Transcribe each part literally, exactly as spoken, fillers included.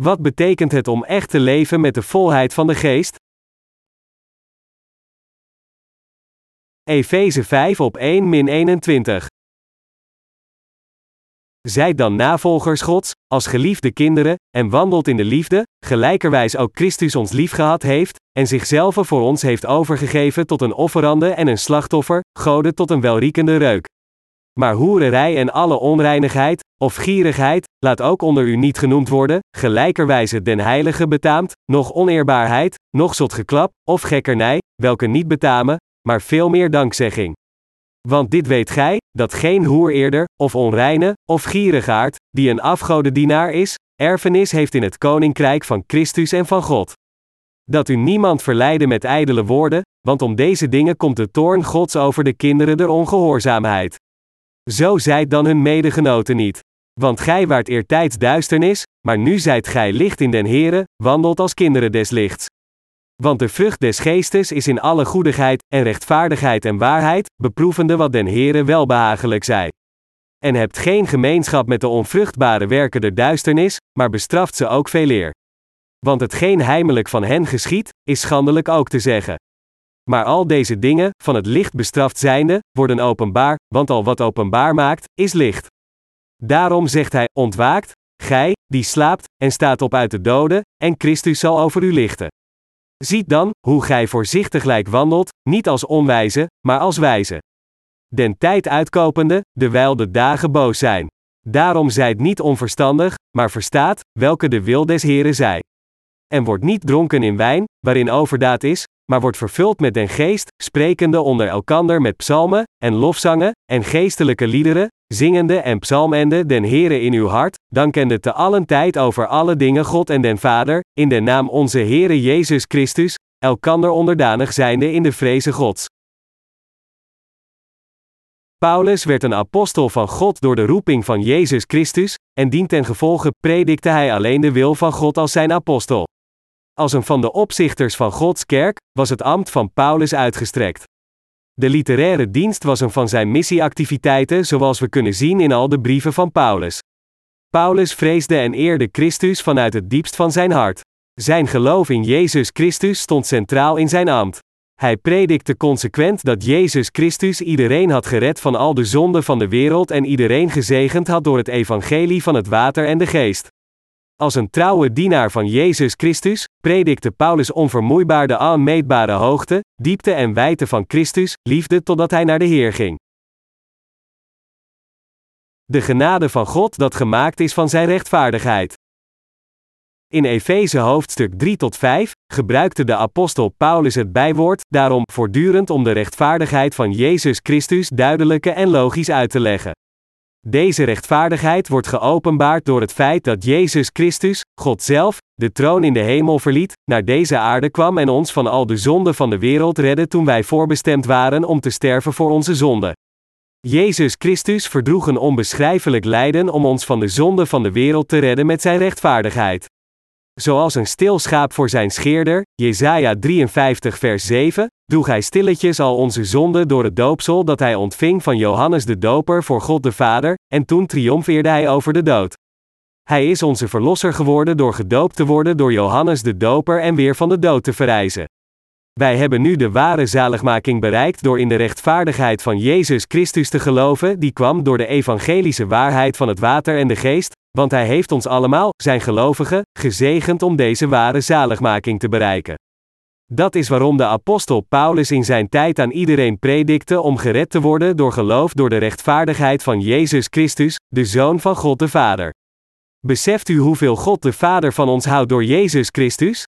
Wat betekent het om echt te leven met de volheid van de Geest? Efeze vijf op één tot eenentwintig. Zijt dan navolgers Gods, als geliefde kinderen, en wandelt in de liefde, gelijkerwijs ook Christus ons liefgehad heeft, en zichzelf voor ons heeft overgegeven tot een offerande en een slachtoffer, gode tot een welriekende reuk. Maar hoererij en alle onreinigheid, of gierigheid, laat ook onder u niet genoemd worden, gelijkerwijze den heilige betaamt, nog oneerbaarheid, nog zot geklap, of gekkernij, welke niet betamen, maar veel meer dankzegging. Want dit weet gij, dat geen hoereerder, of onreine, of gierigaard, die een afgodendienaar is, erfenis heeft in het koninkrijk van Christus en van God. Dat u niemand verleidde met ijdele woorden, want om deze dingen komt de toorn Gods over de kinderen der ongehoorzaamheid. Zo zijt dan hun medegenoten niet. Want gij waart eertijds duisternis, maar nu zijt gij licht in den Here, wandelt als kinderen des lichts. Want de vrucht des geestes is in alle goedigheid, en rechtvaardigheid en waarheid, beproevende wat den Here welbehagelijk zij. En hebt geen gemeenschap met de onvruchtbare werken der duisternis, maar bestraft ze ook veeleer. Want hetgeen heimelijk van hen geschiedt, is schandelijk ook te zeggen. Maar al deze dingen, van het licht bestraft zijnde, worden openbaar, want al wat openbaar maakt, is licht. Daarom zegt hij, ontwaakt, gij, die slaapt, en staat op uit de doden, en Christus zal over u lichten. Ziet dan, hoe gij voorzichtiglijk wandelt, niet als onwijze, maar als wijze. Den tijd uitkopende, dewijl de dagen boos zijn. Daarom zijt niet onverstandig, maar verstaat, welke de wil des Heren zij. En wordt niet dronken in wijn, waarin overdaad is, maar wordt vervuld met den geest, sprekende onder elkander met psalmen, en lofzangen, en geestelijke liederen, zingende en psalmende den Here in uw hart, dankende te allen tijd over alle dingen God en den Vader, in den naam onze Here Jezus Christus, elkander onderdanig zijnde in de vreze Gods. Paulus werd een apostel van God door de roeping van Jezus Christus, en dientengevolge predikte hij alleen de wil van God als zijn apostel. Als een van de opzichters van Gods Kerk, was het ambt van Paulus uitgestrekt. De literaire dienst was een van zijn missieactiviteiten zoals we kunnen zien in al de brieven van Paulus. Paulus vreesde en eerde Christus vanuit het diepst van zijn hart. Zijn geloof in Jezus Christus stond centraal in zijn ambt. Hij predikte consequent dat Jezus Christus iedereen had gered van al de zonden van de wereld en iedereen gezegend had door het evangelie van het water en de geest. Als een trouwe dienaar van Jezus Christus, predikte Paulus onvermoeibaar de onmeetbare hoogte, diepte en wijdte van Christus, liefde totdat hij naar de Heer ging. De genade van God dat gemaakt is van zijn rechtvaardigheid. In Efeze hoofdstuk drie tot vijf, gebruikte de apostel Paulus het bijwoord, daarom, voortdurend om de rechtvaardigheid van Jezus Christus duidelijk en logisch uit te leggen. Deze rechtvaardigheid wordt geopenbaard door het feit dat Jezus Christus, God zelf, de troon in de hemel verliet, naar deze aarde kwam en ons van al de zonden van de wereld redde toen wij voorbestemd waren om te sterven voor onze zonden. Jezus Christus verdroeg een onbeschrijfelijk lijden om ons van de zonden van de wereld te redden met zijn rechtvaardigheid. Zoals een stil schaap voor zijn scheerder, Jesaja drieënvijftig vers zeven, droeg hij stilletjes al onze zonden door het doopsel dat hij ontving van Johannes de Doper voor God de Vader, en toen triomfeerde hij over de dood. Hij is onze verlosser geworden door gedoopt te worden door Johannes de Doper en weer van de dood te verrijzen. Wij hebben nu de ware zaligmaking bereikt door in de rechtvaardigheid van Jezus Christus te geloven, die kwam door de evangelische waarheid van het water en de geest, want hij heeft ons allemaal, zijn gelovigen, gezegend om deze ware zaligmaking te bereiken. Dat is waarom de apostel Paulus in zijn tijd aan iedereen predikte om gered te worden door geloof door de rechtvaardigheid van Jezus Christus, de Zoon van God de Vader. Beseft u hoeveel God de Vader van ons houdt door Jezus Christus?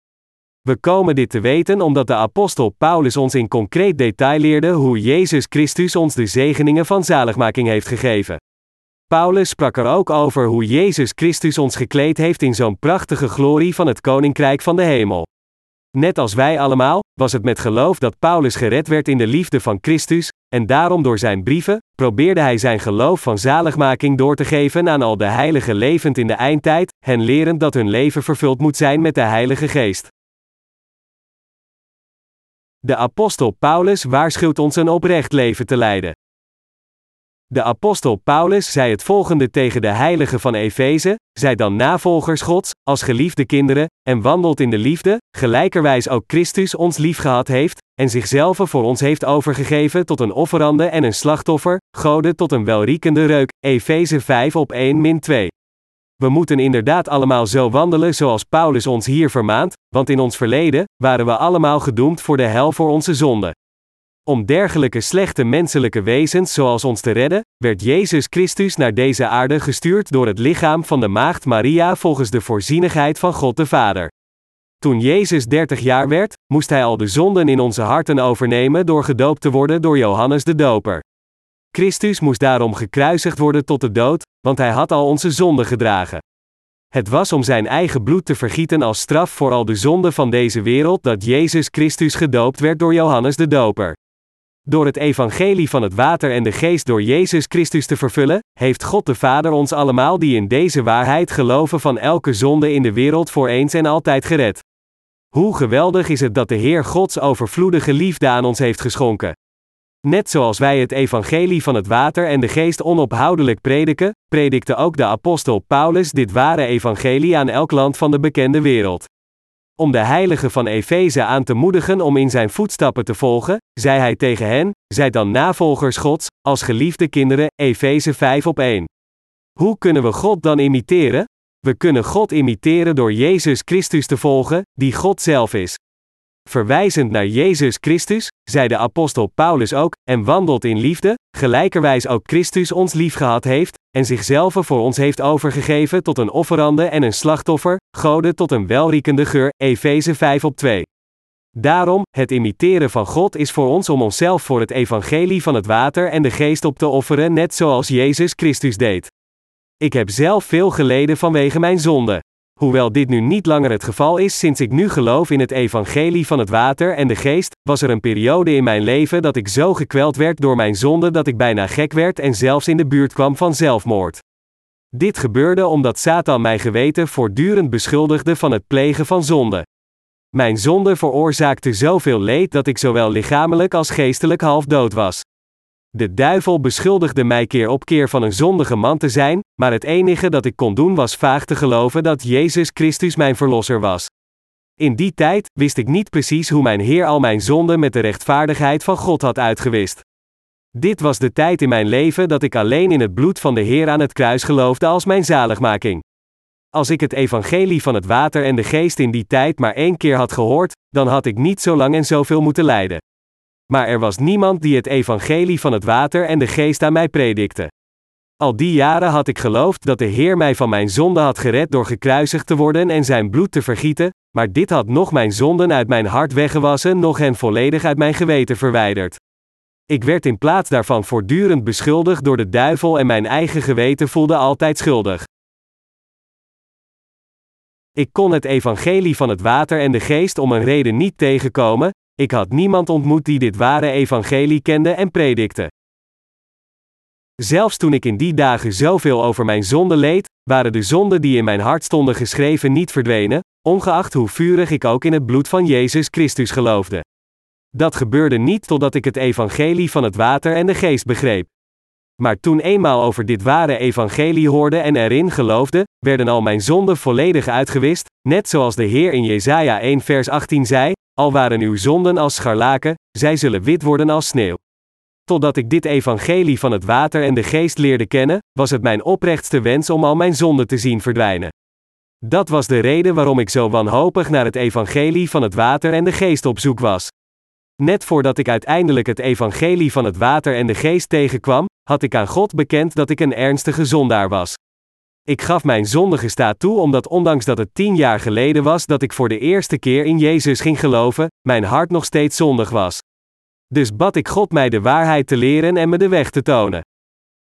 We komen dit te weten omdat de apostel Paulus ons in concreet detail leerde hoe Jezus Christus ons de zegeningen van zaligmaking heeft gegeven. Paulus sprak er ook over hoe Jezus Christus ons gekleed heeft in zo'n prachtige glorie van het Koninkrijk van de hemel. Net als wij allemaal, was het met geloof dat Paulus gered werd in de liefde van Christus, en daarom door zijn brieven, probeerde hij zijn geloof van zaligmaking door te geven aan al de heiligen levend in de eindtijd, hen lerend dat hun leven vervuld moet zijn met de Heilige Geest. De apostel Paulus waarschuwt ons een oprecht leven te leiden. De apostel Paulus zei het volgende tegen de heiligen van Efeze, Zijt dan navolgers Gods, als geliefde kinderen, en wandelt in de liefde, gelijkerwijs ook Christus ons liefgehad heeft, en zichzelf voor ons heeft overgegeven tot een offerande en een slachtoffer, Gode tot een welriekende reuk, Efeze vijf op één min twee. We moeten inderdaad allemaal zo wandelen zoals Paulus ons hier vermaant, want in ons verleden waren we allemaal gedoemd voor de hel voor onze zonden. Om dergelijke slechte menselijke wezens zoals ons te redden, werd Jezus Christus naar deze aarde gestuurd door het lichaam van de maagd Maria volgens de voorzienigheid van God de Vader. Toen Jezus dertig jaar werd, moest hij al de zonden in onze harten overnemen door gedoopt te worden door Johannes de Doper. Christus moest daarom gekruisigd worden tot de dood, want hij had al onze zonden gedragen. Het was om zijn eigen bloed te vergieten als straf voor al de zonden van deze wereld dat Jezus Christus gedoopt werd door Johannes de Doper. Door het evangelie van het water en de geest door Jezus Christus te vervullen, heeft God de Vader ons allemaal die in deze waarheid geloven van elke zonde in de wereld voor eens en altijd gered. Hoe geweldig is het dat de Heer Gods overvloedige liefde aan ons heeft geschonken. Net zoals wij het evangelie van het water en de geest onophoudelijk prediken, predikte ook de apostel Paulus dit ware evangelie aan elk land van de bekende wereld. Om de heiligen van Efeze aan te moedigen om in zijn voetstappen te volgen, zei hij tegen hen, zijt dan navolgers Gods, als geliefde kinderen, Efeze vijf op één. Hoe kunnen we God dan imiteren? We kunnen God imiteren door Jezus Christus te volgen, die God zelf is. Verwijzend naar Jezus Christus, zei de apostel Paulus ook, en wandelt in liefde, gelijkerwijs ook Christus ons liefgehad heeft, en zichzelf voor ons heeft overgegeven tot een offerande en een slachtoffer, Gode tot een welriekende geur, Efeze vijf op twee. Daarom, het imiteren van God is voor ons om onszelf voor het evangelie van het water en de geest op te offeren net zoals Jezus Christus deed. Ik heb zelf veel geleden vanwege mijn zonde. Hoewel dit nu niet langer het geval is sinds ik nu geloof in het evangelie van het water en de geest, was er een periode in mijn leven dat ik zo gekweld werd door mijn zonde dat ik bijna gek werd en zelfs in de buurt kwam van zelfmoord. Dit gebeurde omdat Satan mijn geweten voortdurend beschuldigde van het plegen van zonde. Mijn zonde veroorzaakte zoveel leed dat ik zowel lichamelijk als geestelijk half dood was. De duivel beschuldigde mij keer op keer van een zondige man te zijn, maar het enige dat ik kon doen was vaag te geloven dat Jezus Christus mijn verlosser was. In die tijd wist ik niet precies hoe mijn Heer al mijn zonden met de rechtvaardigheid van God had uitgewist. Dit was de tijd in mijn leven dat ik alleen in het bloed van de Heer aan het kruis geloofde als mijn zaligmaking. Als ik het evangelie van het water en de geest in die tijd maar één keer had gehoord, dan had ik niet zo lang en zoveel moeten lijden. Maar er was niemand die het evangelie van het water en de geest aan mij predikte. Al die jaren had ik geloofd dat de Heer mij van mijn zonde had gered door gekruisigd te worden en zijn bloed te vergieten, maar dit had noch mijn zonden uit mijn hart weggewassen, noch hen volledig uit mijn geweten verwijderd. Ik werd in plaats daarvan voortdurend beschuldigd door de duivel en mijn eigen geweten voelde altijd schuldig. Ik kon het evangelie van het water en de geest om een reden niet tegenkomen. Ik had niemand ontmoet die dit ware evangelie kende en predikte. Zelfs toen ik in die dagen zoveel over mijn zonde leed, waren de zonden die in mijn hart stonden geschreven niet verdwenen, ongeacht hoe vurig ik ook in het bloed van Jezus Christus geloofde. Dat gebeurde niet totdat ik het evangelie van het water en de geest begreep. Maar toen eenmaal over dit ware evangelie hoorde en erin geloofde, werden al mijn zonden volledig uitgewist, net zoals de Heer in Jesaja één vers achttien zei, al waren uw zonden als scharlaken, zij zullen wit worden als sneeuw. Totdat ik dit evangelie van het water en de geest leerde kennen, was het mijn oprechtste wens om al mijn zonden te zien verdwijnen. Dat was de reden waarom ik zo wanhopig naar het evangelie van het water en de geest op zoek was. Net voordat ik uiteindelijk het evangelie van het water en de geest tegenkwam, had ik aan God bekend dat ik een ernstige zondaar was. Ik gaf mijn zondige staat toe omdat ondanks dat het tien jaar geleden was dat ik voor de eerste keer in Jezus ging geloven, mijn hart nog steeds zondig was. Dus bad ik God mij de waarheid te leren en me de weg te tonen.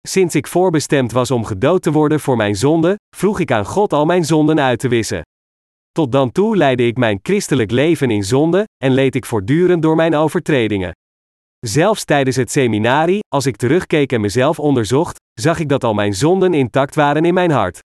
Sinds ik voorbestemd was om gedood te worden voor mijn zonde, vroeg ik aan God al mijn zonden uit te wissen. Tot dan toe leidde ik mijn christelijk leven in zonde, en leed ik voortdurend door mijn overtredingen. Zelfs tijdens het seminarie, als ik terugkeek en mezelf onderzocht, zag ik dat al mijn zonden intact waren in mijn hart.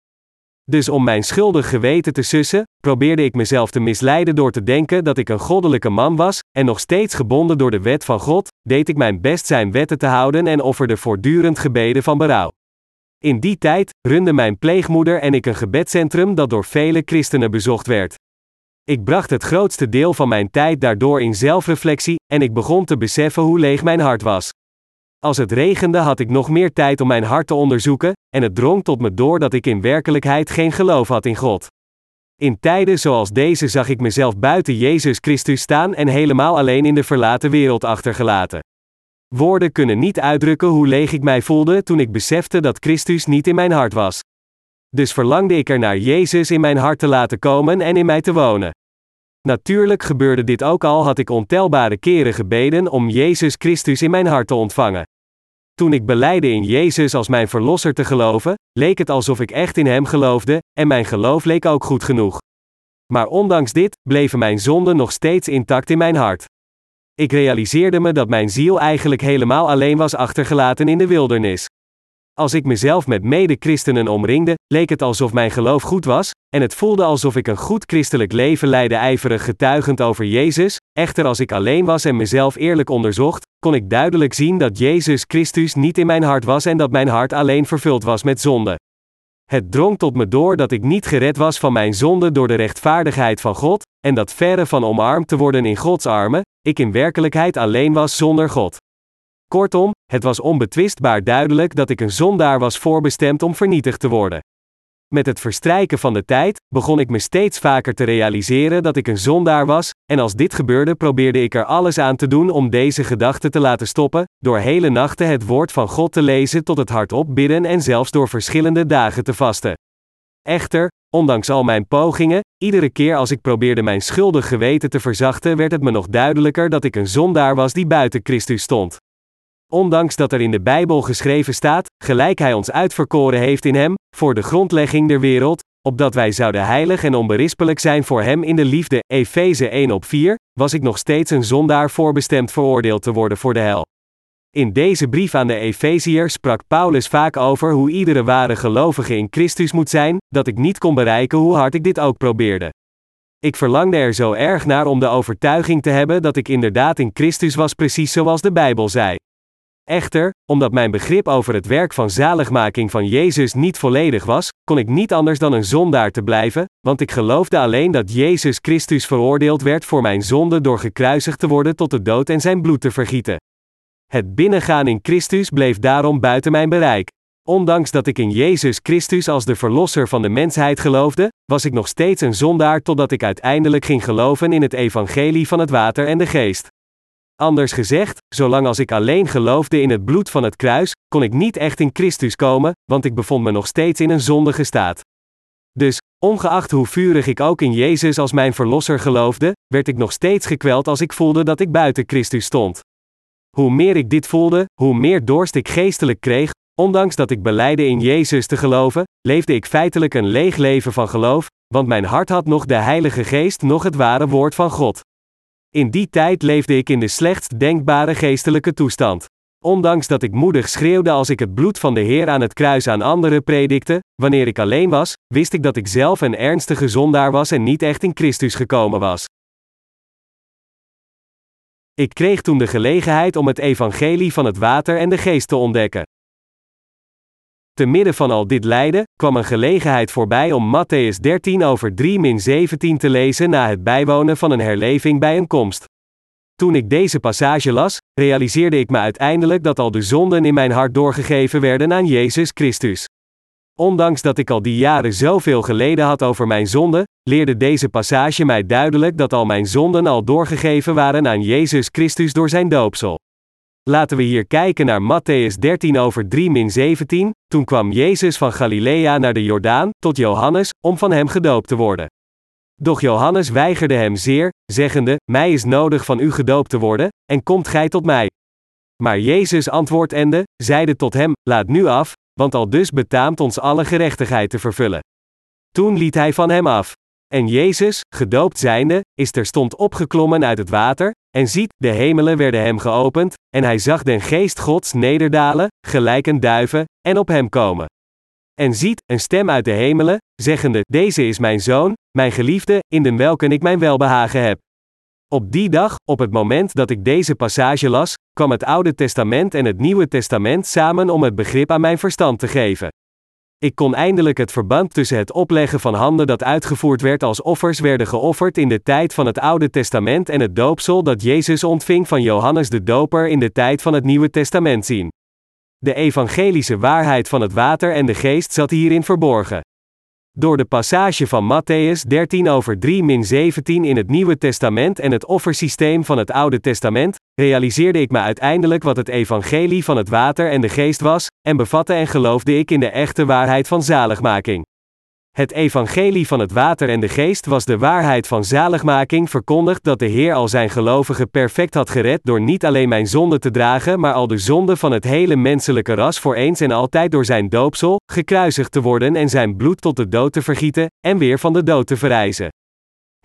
Dus om mijn schuldig geweten te sussen, probeerde ik mezelf te misleiden door te denken dat ik een goddelijke man was, en nog steeds gebonden door de wet van God, deed ik mijn best zijn wetten te houden en offerde voortdurend gebeden van berouw. In die tijd runden mijn pleegmoeder en ik een gebedscentrum dat door vele christenen bezocht werd. Ik bracht het grootste deel van mijn tijd daardoor in zelfreflectie, en ik begon te beseffen hoe leeg mijn hart was. Als het regende had ik nog meer tijd om mijn hart te onderzoeken, en het drong tot me door dat ik in werkelijkheid geen geloof had in God. In tijden zoals deze zag ik mezelf buiten Jezus Christus staan en helemaal alleen in de verlaten wereld achtergelaten. Woorden kunnen niet uitdrukken hoe leeg ik mij voelde toen ik besefte dat Christus niet in mijn hart was. Dus verlangde ik ernaar Jezus in mijn hart te laten komen en in mij te wonen. Natuurlijk gebeurde dit ook al had ik ontelbare keren gebeden om Jezus Christus in mijn hart te ontvangen. Toen ik beleidde in Jezus als mijn verlosser te geloven, leek het alsof ik echt in Hem geloofde, en mijn geloof leek ook goed genoeg. Maar ondanks dit, bleven mijn zonden nog steeds intact in mijn hart. Ik realiseerde me dat mijn ziel eigenlijk helemaal alleen was achtergelaten in de wildernis. Als ik mezelf met mede-christenen omringde, leek het alsof mijn geloof goed was, en het voelde alsof ik een goed christelijk leven leidde ijverig getuigend over Jezus, echter als ik alleen was en mezelf eerlijk onderzocht, kon ik duidelijk zien dat Jezus Christus niet in mijn hart was en dat mijn hart alleen vervuld was met zonde. Het drong tot me door dat ik niet gered was van mijn zonde door de rechtvaardigheid van God, en dat verre van omarmd te worden in Gods armen, ik in werkelijkheid alleen was zonder God. Kortom, het was onbetwistbaar duidelijk dat ik een zondaar was voorbestemd om vernietigd te worden. Met het verstrijken van de tijd, begon ik me steeds vaker te realiseren dat ik een zondaar was, en als dit gebeurde probeerde ik er alles aan te doen om deze gedachte te laten stoppen, door hele nachten het woord van God te lezen tot het hardop bidden en zelfs door verschillende dagen te vasten. Echter, ondanks al mijn pogingen, iedere keer als ik probeerde mijn schuldig geweten te verzachten werd het me nog duidelijker dat ik een zondaar was die buiten Christus stond. Ondanks dat er in de Bijbel geschreven staat, gelijk Hij ons uitverkoren heeft in Hem, voor de grondlegging der wereld, opdat wij zouden heilig en onberispelijk zijn voor Hem in de liefde, Efeze één op vier, was ik nog steeds een zondaar voorbestemd veroordeeld te worden voor de hel. In deze brief aan de Efeziërs sprak Paulus vaak over hoe iedere ware gelovige in Christus moet zijn, dat ik niet kon bereiken hoe hard ik dit ook probeerde. Ik verlangde er zo erg naar om de overtuiging te hebben dat ik inderdaad in Christus was precies zoals de Bijbel zei. Echter, omdat mijn begrip over het werk van zaligmaking van Jezus niet volledig was, kon ik niet anders dan een zondaar te blijven, want ik geloofde alleen dat Jezus Christus veroordeeld werd voor mijn zonde door gekruisigd te worden tot de dood en zijn bloed te vergieten. Het binnengaan in Christus bleef daarom buiten mijn bereik. Ondanks dat ik in Jezus Christus als de verlosser van de mensheid geloofde, was ik nog steeds een zondaar totdat ik uiteindelijk ging geloven in het evangelie van het water en de geest. Anders gezegd, zolang als ik alleen geloofde in het bloed van het kruis, kon ik niet echt in Christus komen, want ik bevond me nog steeds in een zondige staat. Dus, ongeacht hoe vurig ik ook in Jezus als mijn verlosser geloofde, werd ik nog steeds gekweld als ik voelde dat ik buiten Christus stond. Hoe meer ik dit voelde, hoe meer dorst ik geestelijk kreeg, ondanks dat ik beleidde in Jezus te geloven, leefde ik feitelijk een leeg leven van geloof, want mijn hart had nog de Heilige Geest noch het ware woord van God. In die tijd leefde ik in de slechtst denkbare geestelijke toestand. Ondanks dat ik moedig schreeuwde als ik het bloed van de Heer aan het kruis aan anderen predikte, wanneer ik alleen was, wist ik dat ik zelf een ernstige zondaar was en niet echt in Christus gekomen was. Ik kreeg toen de gelegenheid om het evangelie van het water en de geest te ontdekken. Te midden van al dit lijden, kwam een gelegenheid voorbij om Mattheüs dertien over drie zeventien te lezen na het bijwonen van een herleving bij een komst. Toen ik deze passage las, realiseerde ik me uiteindelijk dat al de zonden in mijn hart doorgegeven werden aan Jezus Christus. Ondanks dat ik al die jaren zoveel geleden had over mijn zonden, leerde deze passage mij duidelijk dat al mijn zonden al doorgegeven waren aan Jezus Christus door zijn doopsel. Laten we hier kijken naar Mattheüs dertien over drie zeventien, toen kwam Jezus van Galilea naar de Jordaan, tot Johannes, om van hem gedoopt te worden. Doch Johannes weigerde hem zeer, zeggende, mij is nodig van u gedoopt te worden, en komt gij tot mij. Maar Jezus antwoordende, zeide tot hem, laat nu af, want aldus betaamt ons alle gerechtigheid te vervullen. Toen liet hij van hem af. En Jezus, gedoopt zijnde, is terstond opgeklommen uit het water, en ziet, de hemelen werden hem geopend, en hij zag den geest Gods nederdalen, gelijk een duiven, en op hem komen. En ziet, een stem uit de hemelen, zeggende, deze is mijn zoon, mijn geliefde, in den welken ik mijn welbehagen heb. Op die dag, op het moment dat ik deze passage las, kwam het Oude Testament en het Nieuwe Testament samen om het begrip aan mijn verstand te geven. Ik kon eindelijk het verband tussen het opleggen van handen dat uitgevoerd werd als offers werden geofferd in de tijd van het Oude Testament en het doopsel dat Jezus ontving van Johannes de Doper in de tijd van het Nieuwe Testament zien. De evangelische waarheid van het water en de geest zat hierin verborgen. Door de passage van Mattheüs dertien over drie zeventien in het Nieuwe Testament en het offersysteem van het Oude Testament, realiseerde ik me uiteindelijk wat het evangelie van het water en de geest was, en bevatte en geloofde ik in de echte waarheid van zaligmaking. Het evangelie van het water en de geest was de waarheid van zaligmaking verkondigd dat de Heer al zijn gelovigen perfect had gered door niet alleen mijn zonde te dragen, maar al de zonde van het hele menselijke ras voor eens en altijd door zijn doopsel, gekruisigd te worden en zijn bloed tot de dood te vergieten, en weer van de dood te verrijzen.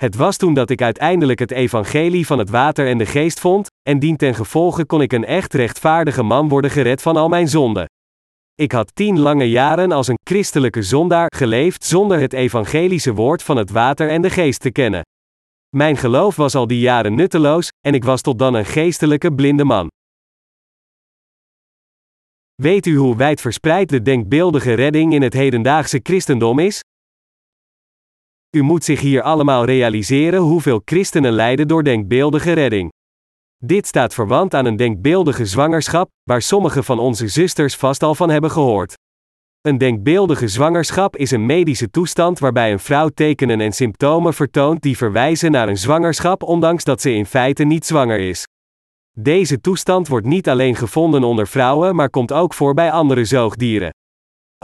Het was toen dat ik uiteindelijk het evangelie van het water en de geest vond, en dientengevolge kon ik een echt rechtvaardige man worden gered van al mijn zonden. Ik had tien lange jaren als een christelijke zondaar geleefd zonder het evangelische woord van het water en de geest te kennen. Mijn geloof was al die jaren nutteloos, en ik was tot dan een geestelijke blinde man. Weet u hoe wijdverspreid de denkbeeldige redding in het hedendaagse christendom is? U moet zich hier allemaal realiseren hoeveel christenen lijden door denkbeeldige redding. Dit staat verwant aan een denkbeeldige zwangerschap, waar sommige van onze zusters vast al van hebben gehoord. Een denkbeeldige zwangerschap is een medische toestand waarbij een vrouw tekenen en symptomen vertoont die verwijzen naar een zwangerschap, ondanks dat ze in feite niet zwanger is. Deze toestand wordt niet alleen gevonden onder vrouwen, maar komt ook voor bij andere zoogdieren.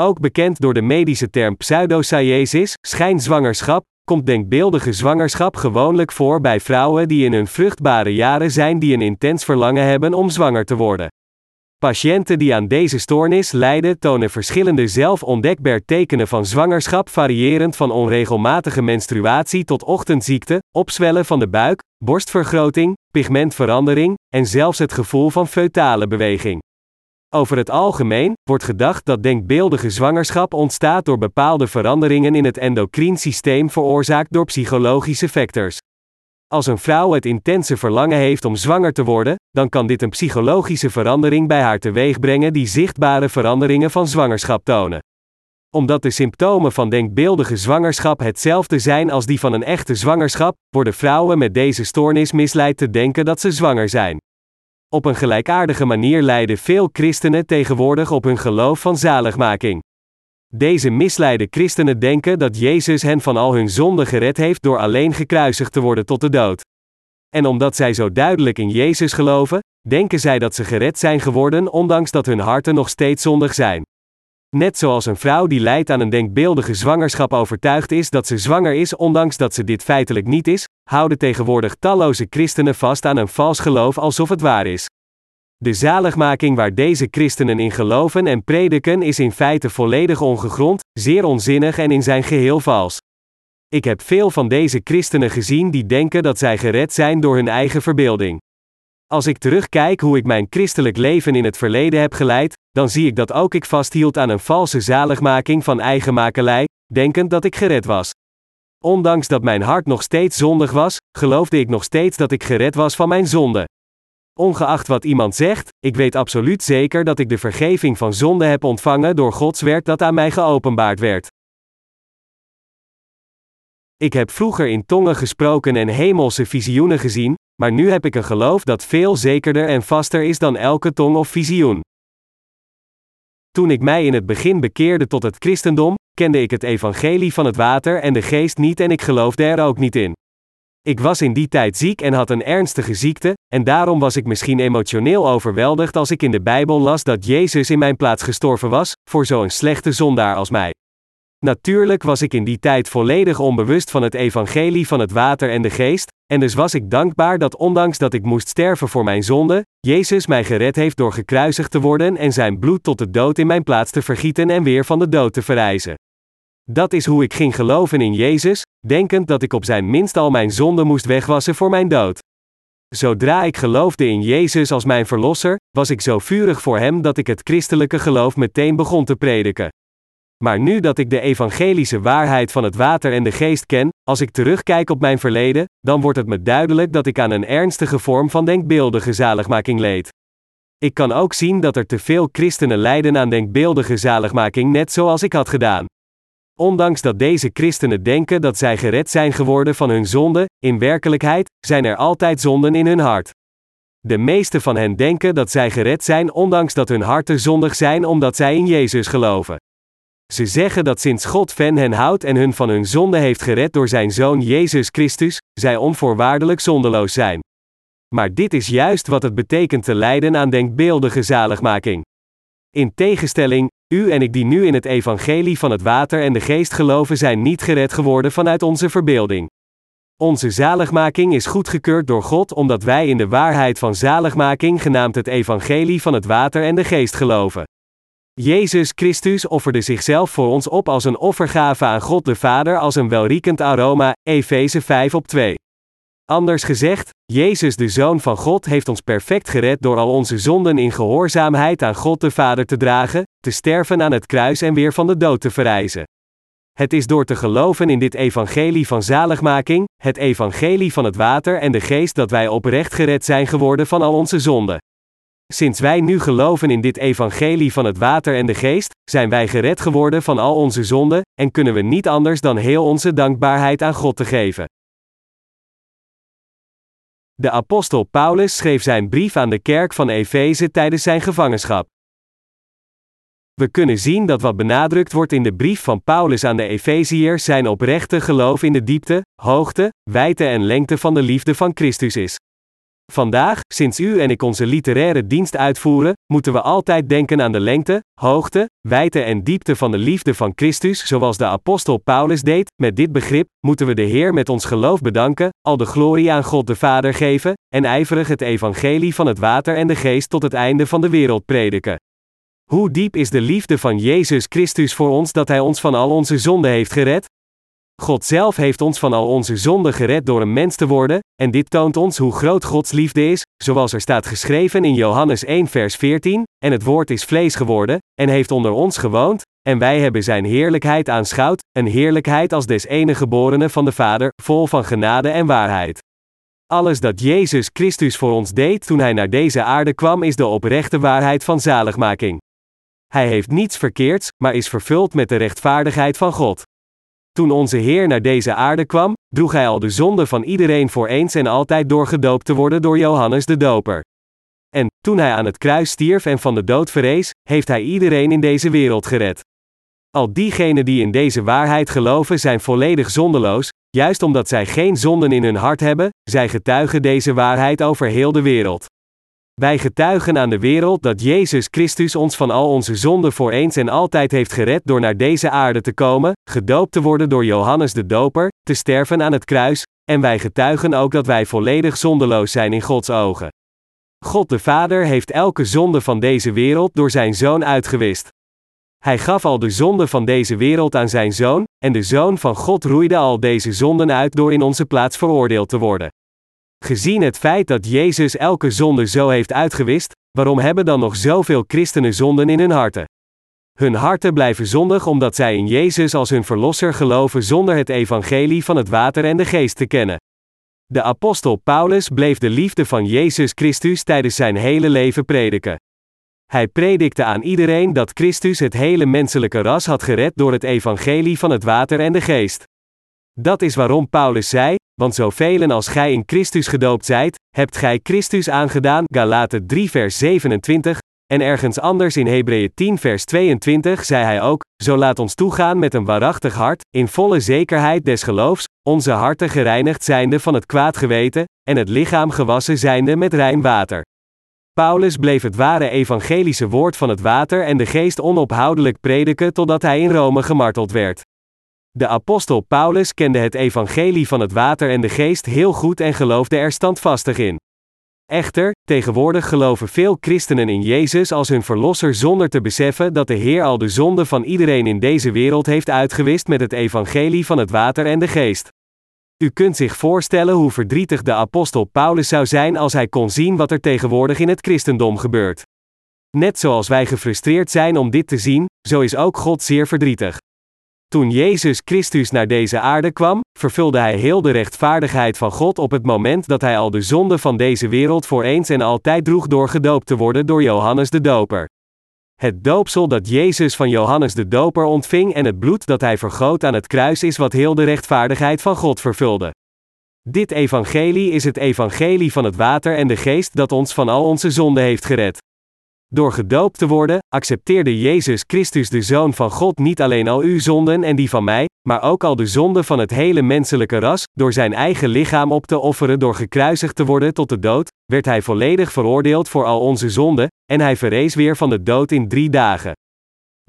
Ook bekend door de medische term pseudocyesis, schijnzwangerschap, komt denkbeeldige zwangerschap gewoonlijk voor bij vrouwen die in hun vruchtbare jaren zijn die een intens verlangen hebben om zwanger te worden. Patiënten die aan deze stoornis lijden tonen verschillende zelfontdekbaar tekenen van zwangerschap variërend van onregelmatige menstruatie tot ochtendziekte, opzwellen van de buik, borstvergroting, pigmentverandering, en zelfs het gevoel van fetale beweging. Over het algemeen wordt gedacht dat denkbeeldige zwangerschap ontstaat door bepaalde veranderingen in het endocrien systeem veroorzaakt door psychologische factors. Als een vrouw het intense verlangen heeft om zwanger te worden, dan kan dit een psychologische verandering bij haar teweegbrengen die zichtbare veranderingen van zwangerschap tonen. Omdat de symptomen van denkbeeldige zwangerschap hetzelfde zijn als die van een echte zwangerschap, worden vrouwen met deze stoornis misleid te denken dat ze zwanger zijn. Op een gelijkaardige manier lijden veel christenen tegenwoordig op hun geloof van zaligmaking. Deze misleide christenen denken dat Jezus hen van al hun zonden gered heeft door alleen gekruisigd te worden tot de dood. En omdat zij zo duidelijk in Jezus geloven, denken zij dat ze gered zijn geworden ondanks dat hun harten nog steeds zondig zijn. Net zoals een vrouw die lijdt aan een denkbeeldige zwangerschap overtuigd is dat ze zwanger is ondanks dat ze dit feitelijk niet is, houden tegenwoordig talloze christenen vast aan een vals geloof alsof het waar is. De zaligmaking waar deze christenen in geloven en prediken is in feite volledig ongegrond, zeer onzinnig en in zijn geheel vals. Ik heb veel van deze christenen gezien die denken dat zij gered zijn door hun eigen verbeelding. Als ik terugkijk hoe ik mijn christelijk leven in het verleden heb geleid, dan zie ik dat ook ik vasthield aan een valse zaligmaking van eigenmakelij, denkend dat ik gered was. Ondanks dat mijn hart nog steeds zondig was, geloofde ik nog steeds dat ik gered was van mijn zonde. Ongeacht wat iemand zegt, ik weet absoluut zeker dat ik de vergeving van zonde heb ontvangen door Gods werk dat aan mij geopenbaard werd. Ik heb vroeger in tongen gesproken en hemelse visioenen gezien, maar nu heb ik een geloof dat veel zekerder en vaster is dan elke tong of visioen. Toen ik mij in het begin bekeerde tot het christendom, kende ik het evangelie van het water en de geest niet en ik geloofde er ook niet in. Ik was in die tijd ziek en had een ernstige ziekte, en daarom was ik misschien emotioneel overweldigd als ik in de Bijbel las dat Jezus in mijn plaats gestorven was, voor zo'n slechte zondaar als mij. Natuurlijk was ik in die tijd volledig onbewust van het evangelie van het water en de geest, en dus was ik dankbaar dat ondanks dat ik moest sterven voor mijn zonde, Jezus mij gered heeft door gekruisigd te worden en zijn bloed tot de dood in mijn plaats te vergieten en weer van de dood te verrijzen. Dat is hoe ik ging geloven in Jezus, denkend dat ik op zijn minst al mijn zonde moest wegwassen voor mijn dood. Zodra ik geloofde in Jezus als mijn verlosser, was ik zo vurig voor hem dat ik het christelijke geloof meteen begon te prediken. Maar nu dat ik de evangelische waarheid van het water en de geest ken, als ik terugkijk op mijn verleden, dan wordt het me duidelijk dat ik aan een ernstige vorm van denkbeeldige zaligmaking leed. Ik kan ook zien dat er te veel christenen lijden aan denkbeeldige zaligmaking, net zoals ik had gedaan. Ondanks dat deze christenen denken dat zij gered zijn geworden van hun zonde, in werkelijkheid zijn er altijd zonden in hun hart. De meeste van hen denken dat zij gered zijn ondanks dat hun harten zondig zijn omdat zij in Jezus geloven. Ze zeggen dat sinds God van hen houdt en hun van hun zonde heeft gered door zijn Zoon Jezus Christus, zij onvoorwaardelijk zondeloos zijn. Maar dit is juist wat het betekent te lijden aan denkbeeldige zaligmaking. In tegenstelling, u en ik die nu in het evangelie van het water en de geest geloven zijn niet gered geworden vanuit onze verbeelding. Onze zaligmaking is goedgekeurd door God omdat wij in de waarheid van zaligmaking genaamd het evangelie van het water en de geest geloven. Jezus Christus offerde zichzelf voor ons op als een offergave aan God de Vader als een welriekend aroma, Efeze vijf op twee. Anders gezegd, Jezus de Zoon van God heeft ons perfect gered door al onze zonden in gehoorzaamheid aan God de Vader te dragen, te sterven aan het kruis en weer van de dood te verrijzen. Het is door te geloven in dit evangelie van zaligmaking, het evangelie van het water en de geest dat wij oprecht gered zijn geworden van al onze zonden. Sinds wij nu geloven in dit evangelie van het water en de geest, zijn wij gered geworden van al onze zonden, en kunnen we niet anders dan heel onze dankbaarheid aan God te geven. De apostel Paulus schreef zijn brief aan de kerk van Efeze tijdens zijn gevangenschap. We kunnen zien dat wat benadrukt wordt in de brief van Paulus aan de Efeziërs zijn oprechte geloof in de diepte, hoogte, wijdte en lengte van de liefde van Christus is. Vandaag, sinds u en ik onze literaire dienst uitvoeren, moeten we altijd denken aan de lengte, hoogte, wijdte en diepte van de liefde van Christus zoals de apostel Paulus deed. Met dit begrip moeten we de Heer met ons geloof bedanken, al de glorie aan God de Vader geven, en ijverig het evangelie van het water en de geest tot het einde van de wereld prediken. Hoe diep is de liefde van Jezus Christus voor ons dat Hij ons van al onze zonden heeft gered? God zelf heeft ons van al onze zonden gered door een mens te worden, en dit toont ons hoe groot Gods liefde is, zoals er staat geschreven in Johannes één vers veertien, en het woord is vlees geworden, en heeft onder ons gewoond, en wij hebben zijn heerlijkheid aanschouwd, een heerlijkheid als des enige geborene van de Vader, vol van genade en waarheid. Alles dat Jezus Christus voor ons deed toen Hij naar deze aarde kwam is de oprechte waarheid van zaligmaking. Hij heeft niets verkeerds, maar is vervuld met de rechtvaardigheid van God. Toen onze Heer naar deze aarde kwam, droeg Hij al de zonde van iedereen voor eens en altijd door gedoopt te worden door Johannes de Doper. En, toen Hij aan het kruis stierf en van de dood verrees, heeft Hij iedereen in deze wereld gered. Al diegenen die in deze waarheid geloven zijn volledig zondeloos, juist omdat zij geen zonden in hun hart hebben, zij getuigen deze waarheid over heel de wereld. Wij getuigen aan de wereld dat Jezus Christus ons van al onze zonden voor eens en altijd heeft gered door naar deze aarde te komen, gedoopt te worden door Johannes de Doper, te sterven aan het kruis, en wij getuigen ook dat wij volledig zondeloos zijn in Gods ogen. God de Vader heeft elke zonde van deze wereld door zijn Zoon uitgewist. Hij gaf al de zonden van deze wereld aan zijn Zoon, en de Zoon van God roeide al deze zonden uit door in onze plaats veroordeeld te worden. Gezien het feit dat Jezus elke zonde zo heeft uitgewist, waarom hebben dan nog zoveel christenen zonden in hun harten? Hun harten blijven zondig omdat zij in Jezus als hun verlosser geloven zonder het evangelie van het water en de geest te kennen. De apostel Paulus bleef de liefde van Jezus Christus tijdens zijn hele leven prediken. Hij predikte aan iedereen dat Christus het hele menselijke ras had gered door het evangelie van het water en de geest. Dat is waarom Paulus zei, want zoveel als gij in Christus gedoopt zijt, hebt gij Christus aangedaan, Galaten drie vers zevenentwintig, en ergens anders in Hebreeën tien vers tweeëntwintig zei hij ook, zo laat ons toegaan met een waarachtig hart, in volle zekerheid des geloofs, onze harten gereinigd zijnde van het kwaad geweten, en het lichaam gewassen zijnde met rein water. Paulus bleef het ware evangelische woord van het water en de geest onophoudelijk prediken totdat hij in Rome gemarteld werd. De apostel Paulus kende het evangelie van het water en de geest heel goed en geloofde er standvastig in. Echter, tegenwoordig geloven veel christenen in Jezus als hun verlosser zonder te beseffen dat de Heer al de zonden van iedereen in deze wereld heeft uitgewist met het evangelie van het water en de geest. U kunt zich voorstellen hoe verdrietig de apostel Paulus zou zijn als hij kon zien wat er tegenwoordig in het christendom gebeurt. Net zoals wij gefrustreerd zijn om dit te zien, zo is ook God zeer verdrietig. Toen Jezus Christus naar deze aarde kwam, vervulde hij heel de rechtvaardigheid van God op het moment dat hij al de zonde van deze wereld voor eens en altijd droeg door gedoopt te worden door Johannes de Doper. Het doopsel dat Jezus van Johannes de Doper ontving en het bloed dat hij vergoot aan het kruis is wat heel de rechtvaardigheid van God vervulde. Dit evangelie is het evangelie van het water en de geest dat ons van al onze zonden heeft gered. Door gedoopt te worden, accepteerde Jezus Christus de Zoon van God niet alleen al uw zonden en die van mij, maar ook al de zonden van het hele menselijke ras, door zijn eigen lichaam op te offeren door gekruisigd te worden tot de dood, werd hij volledig veroordeeld voor al onze zonden, en hij verrees weer van de dood in drie dagen.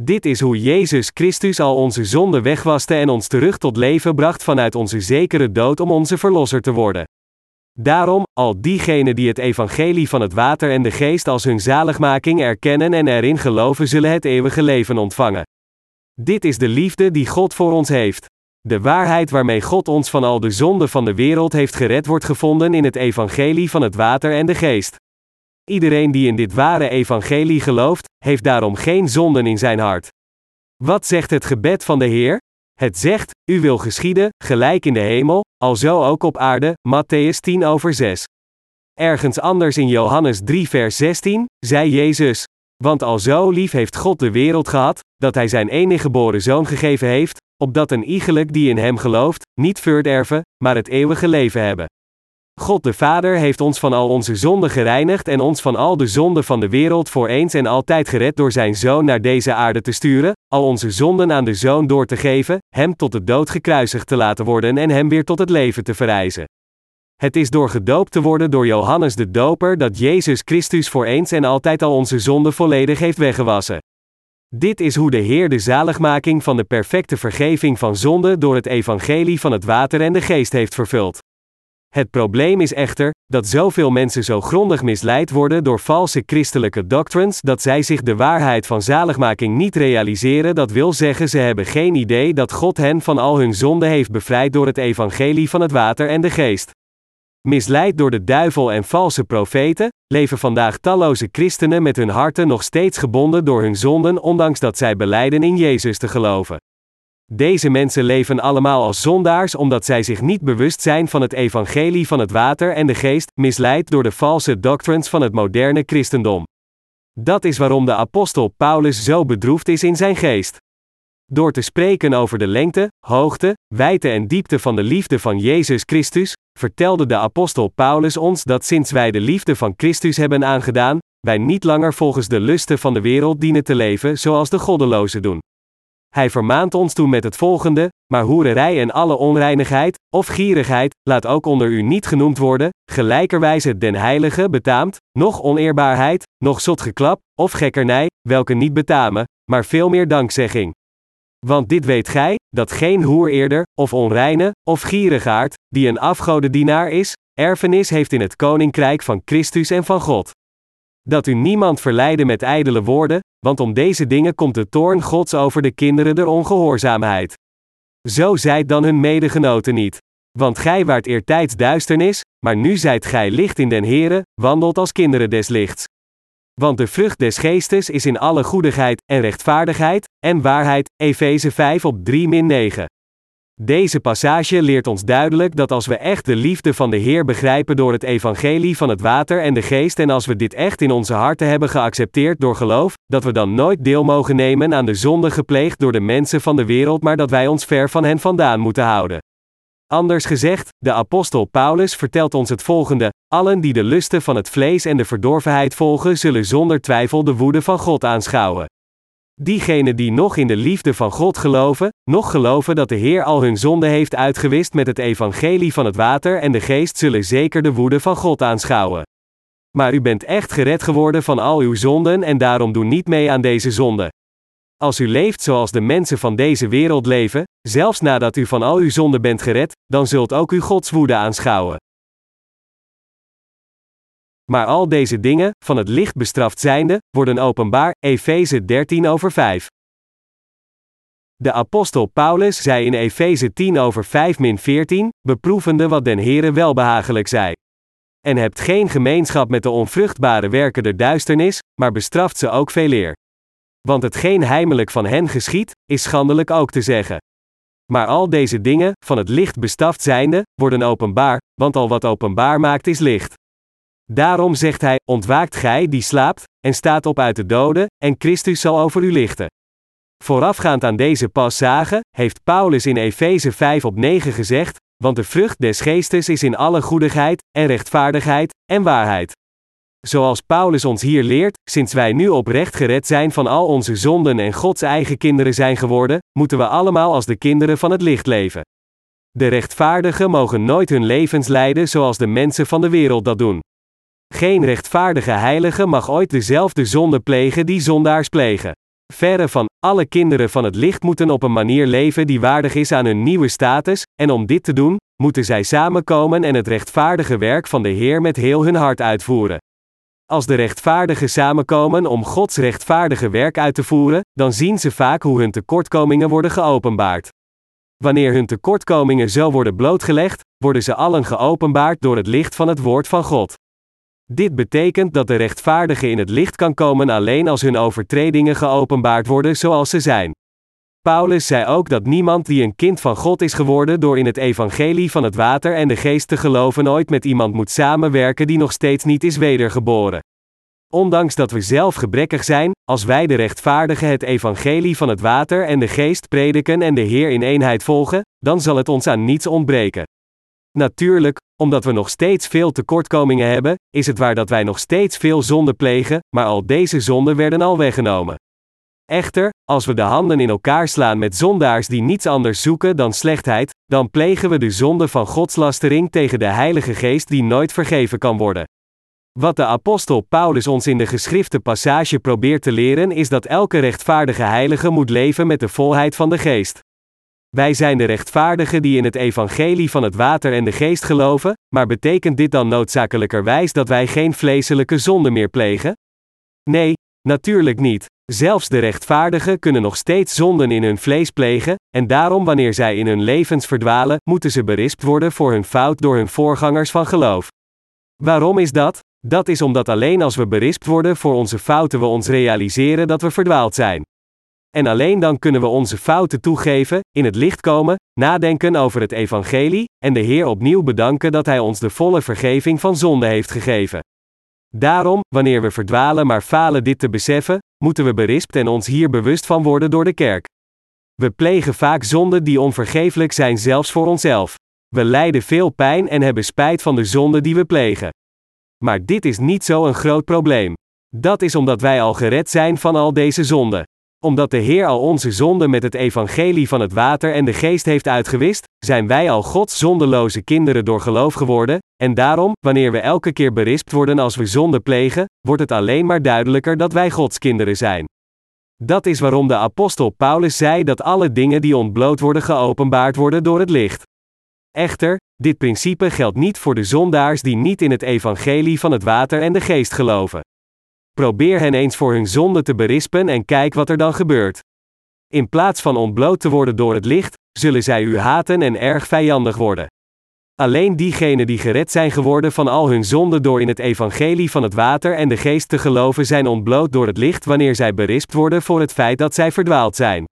Dit is hoe Jezus Christus al onze zonden wegwaste en ons terug tot leven bracht vanuit onze zekere dood om onze verlosser te worden. Daarom, al diegenen die het evangelie van het water en de geest als hun zaligmaking erkennen en erin geloven zullen het eeuwige leven ontvangen. Dit is de liefde die God voor ons heeft. De waarheid waarmee God ons van al de zonden van de wereld heeft gered wordt gevonden in het evangelie van het water en de geest. Iedereen die in dit ware evangelie gelooft, heeft daarom geen zonden in zijn hart. Wat zegt het gebed van de Heer? Het zegt, u wil geschieden, gelijk in de hemel, alzo ook op aarde, Mattheüs tien over zes. Ergens anders in Johannes drie vers zestien, zei Jezus, want alzo lief heeft God de wereld gehad, dat hij zijn enige geboren zoon gegeven heeft, opdat een iegelijk die in hem gelooft, niet verderven, maar het eeuwige leven hebben. God de Vader heeft ons van al onze zonden gereinigd en ons van al de zonden van de wereld voor eens en altijd gered door zijn Zoon naar deze aarde te sturen, al onze zonden aan de Zoon door te geven, hem tot de dood gekruisigd te laten worden en hem weer tot het leven te verrijzen. Het is door gedoopt te worden door Johannes de Doper dat Jezus Christus voor eens en altijd al onze zonden volledig heeft weggewassen. Dit is hoe de Heer de zaligmaking van de perfecte vergeving van zonden door het evangelie van het water en de geest heeft vervuld. Het probleem is echter, dat zoveel mensen zo grondig misleid worden door valse christelijke doctrines dat zij zich de waarheid van zaligmaking niet realiseren, dat wil zeggen ze hebben geen idee dat God hen van al hun zonden heeft bevrijd door het evangelie van het water en de geest. Misleid door de duivel en valse profeten, leven vandaag talloze christenen met hun harten nog steeds gebonden door hun zonden ondanks dat zij belijden in Jezus te geloven. Deze mensen leven allemaal als zondaars omdat zij zich niet bewust zijn van het evangelie van het water en de geest, misleid door de valse doctrines van het moderne christendom. Dat is waarom de apostel Paulus zo bedroefd is in zijn geest. Door te spreken over de lengte, hoogte, wijdte en diepte van de liefde van Jezus Christus, vertelde de apostel Paulus ons dat sinds wij de liefde van Christus hebben aangedaan, wij niet langer volgens de lusten van de wereld dienen te leven zoals de goddelozen doen. Hij vermaant ons toen met het volgende, maar hoererij en alle onreinigheid, of gierigheid, laat ook onder u niet genoemd worden, gelijkerwijs het den heilige betaamt, noch oneerbaarheid, noch zotgeklap, of gekkernij, welke niet betamen, maar veel meer dankzegging. Want dit weet gij, dat geen hoereerder, of onreine, of gierigaard, die een afgodendienaar is, erfenis heeft in het koninkrijk van Christus en van God. Dat u niemand verleidde met ijdele woorden, want om deze dingen komt de toorn Gods over de kinderen der ongehoorzaamheid. Zo zijt dan hun medegenoten niet. Want gij waart eertijds duisternis, maar nu zijt gij licht in den Here, wandelt als kinderen des lichts. Want de vrucht des geestes is in alle goedigheid, en rechtvaardigheid, en waarheid, Efeze vijf op drie negen. Deze passage leert ons duidelijk dat als we echt de liefde van de Heer begrijpen door het evangelie van het water en de geest en als we dit echt in onze harten hebben geaccepteerd door geloof, dat we dan nooit deel mogen nemen aan de zonde gepleegd door de mensen van de wereld, maar dat wij ons ver van hen vandaan moeten houden. Anders gezegd, de apostel Paulus vertelt ons het volgende: allen die de lusten van het vlees en de verdorvenheid volgen zullen zonder twijfel de woede van God aanschouwen. Diegenen die nog in de liefde van God geloven, nog geloven dat de Heer al hun zonde heeft uitgewist met het evangelie van het water en de geest zullen zeker de woede van God aanschouwen. Maar u bent echt gered geworden van al uw zonden en daarom doe niet mee aan deze zonde. Als u leeft zoals de mensen van deze wereld leven, zelfs nadat u van al uw zonden bent gered, dan zult ook u Gods woede aanschouwen. Maar al deze dingen, van het licht bestraft zijnde, worden openbaar, Efeze dertien over vijf. De apostel Paulus zei in Efeze tien over vijf veertien, beproevende wat den Here welbehagelijk zij. En hebt geen gemeenschap met de onvruchtbare werken der duisternis, maar bestraft ze ook veeleer. Want hetgeen heimelijk van hen geschiet, is schandelijk ook te zeggen. Maar al deze dingen, van het licht bestaafd zijnde, worden openbaar, want al wat openbaar maakt is licht. Daarom zegt hij, ontwaakt gij die slaapt, en staat op uit de doden, en Christus zal over u lichten. Voorafgaand aan deze passage, heeft Paulus in Efeze vijf op negen gezegd, want de vrucht des geestes is in alle goedigheid, en rechtvaardigheid, en waarheid. Zoals Paulus ons hier leert, sinds wij nu oprecht gered zijn van al onze zonden en Gods eigen kinderen zijn geworden, moeten we allemaal als de kinderen van het licht leven. De rechtvaardigen mogen nooit hun levens leiden zoals de mensen van de wereld dat doen. Geen rechtvaardige heilige mag ooit dezelfde zonde plegen die zondaars plegen. Verre van, alle kinderen van het licht moeten op een manier leven die waardig is aan hun nieuwe status, en om dit te doen, moeten zij samenkomen en het rechtvaardige werk van de Heer met heel hun hart uitvoeren. Als de rechtvaardigen samenkomen om Gods rechtvaardige werk uit te voeren, dan zien ze vaak hoe hun tekortkomingen worden geopenbaard. Wanneer hun tekortkomingen zo worden blootgelegd, worden ze allen geopenbaard door het licht van het woord van God. Dit betekent dat de rechtvaardige in het licht kan komen alleen als hun overtredingen geopenbaard worden zoals ze zijn. Paulus zei ook dat niemand die een kind van God is geworden door in het evangelie van het water en de geest te geloven ooit met iemand moet samenwerken die nog steeds niet is wedergeboren. Ondanks dat we zelf gebrekkig zijn, als wij de rechtvaardigen het evangelie van het water en de geest prediken en de Heer in eenheid volgen, dan zal het ons aan niets ontbreken. Natuurlijk, omdat we nog steeds veel tekortkomingen hebben, is het waar dat wij nog steeds veel zonden plegen, maar al deze zonden werden al weggenomen. Echter, als we de handen in elkaar slaan met zondaars die niets anders zoeken dan slechtheid, dan plegen we de zonde van godslastering tegen de Heilige Geest die nooit vergeven kan worden. Wat de apostel Paulus ons in de geschrifte passage probeert te leren is dat elke rechtvaardige heilige moet leven met de volheid van de Geest. Wij zijn de rechtvaardigen die in het evangelie van het water en de geest geloven, maar betekent dit dan noodzakelijkerwijs dat wij geen vleeselijke zonde meer plegen? Nee, natuurlijk niet. Zelfs de rechtvaardigen kunnen nog steeds zonden in hun vlees plegen, en daarom wanneer zij in hun levens verdwalen, moeten ze berispt worden voor hun fout door hun voorgangers van geloof. Waarom is dat? Dat is omdat alleen als we berispt worden voor onze fouten we ons realiseren dat we verdwaald zijn. En alleen dan kunnen we onze fouten toegeven, in het licht komen, nadenken over het evangelie, en de Heer opnieuw bedanken dat Hij ons de volle vergeving van zonde heeft gegeven. Daarom, wanneer we verdwalen maar falen dit te beseffen, moeten we berispt en ons hier bewust van worden door de kerk. We plegen vaak zonden die onvergeeflijk zijn zelfs voor onszelf. We lijden veel pijn en hebben spijt van de zonden die we plegen. Maar dit is niet zo'n groot probleem. Dat is omdat wij al gered zijn van al deze zonden. Omdat de Heer al onze zonden met het evangelie van het water en de geest heeft uitgewist, zijn wij al Gods zondeloze kinderen door geloof geworden, en daarom, wanneer we elke keer berispt worden als we zonde plegen, wordt het alleen maar duidelijker dat wij Gods kinderen zijn. Dat is waarom de apostel Paulus zei dat alle dingen die ontbloot worden geopenbaard worden door het licht. Echter, dit principe geldt niet voor de zondaars die niet in het evangelie van het water en de geest geloven. Probeer hen eens voor hun zonde te berispen en kijk wat er dan gebeurt. In plaats van ontbloot te worden door het licht, zullen zij u haten en erg vijandig worden. Alleen diegenen die gered zijn geworden van al hun zonden door in het evangelie van het water en de geest te geloven zijn ontbloot door het licht wanneer zij berispt worden voor het feit dat zij verdwaald zijn.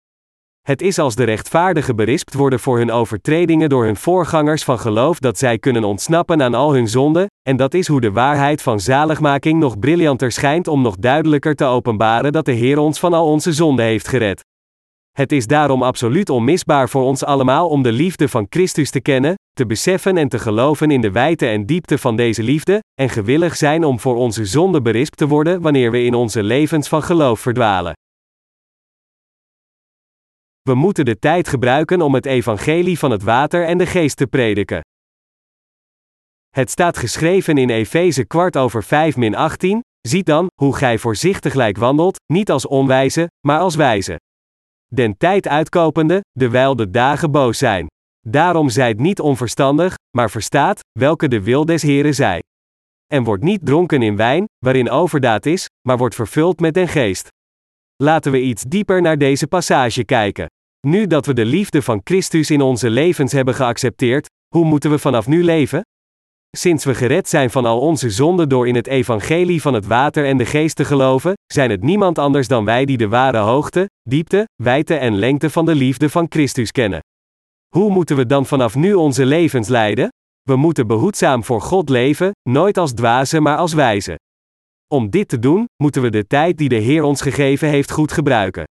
Het is als de rechtvaardigen berispt worden voor hun overtredingen door hun voorgangers van geloof dat zij kunnen ontsnappen aan al hun zonden, en dat is hoe de waarheid van zaligmaking nog briljanter schijnt om nog duidelijker te openbaren dat de Heer ons van al onze zonden heeft gered. Het is daarom absoluut onmisbaar voor ons allemaal om de liefde van Christus te kennen, te beseffen en te geloven in de wijdte en diepte van deze liefde, en gewillig zijn om voor onze zonden berispt te worden wanneer we in onze levens van geloof verdwalen. We moeten de tijd gebruiken om het evangelie van het water en de geest te prediken. Het staat geschreven in Efeze kwart over vijf min achttien, ziet dan, hoe gij voorzichtiglijk wandelt, niet als onwijze, maar als wijze. Den tijd uitkopende, dewijl de dagen boos zijn. Daarom zijt niet onverstandig, maar verstaat, welke de wil des Heren zij. En wordt niet dronken in wijn, waarin overdaad is, maar wordt vervuld met den geest. Laten we iets dieper naar deze passage kijken. Nu dat we de liefde van Christus in onze levens hebben geaccepteerd, hoe moeten we vanaf nu leven? Sinds we gered zijn van al onze zonden door in het evangelie van het water en de geest te geloven, zijn het niemand anders dan wij die de ware hoogte, diepte, wijdte en lengte van de liefde van Christus kennen. Hoe moeten we dan vanaf nu onze levens leiden? We moeten behoedzaam voor God leven, nooit als dwazen maar als wijzen. Om dit te doen, moeten we de tijd die de Heer ons gegeven heeft goed gebruiken.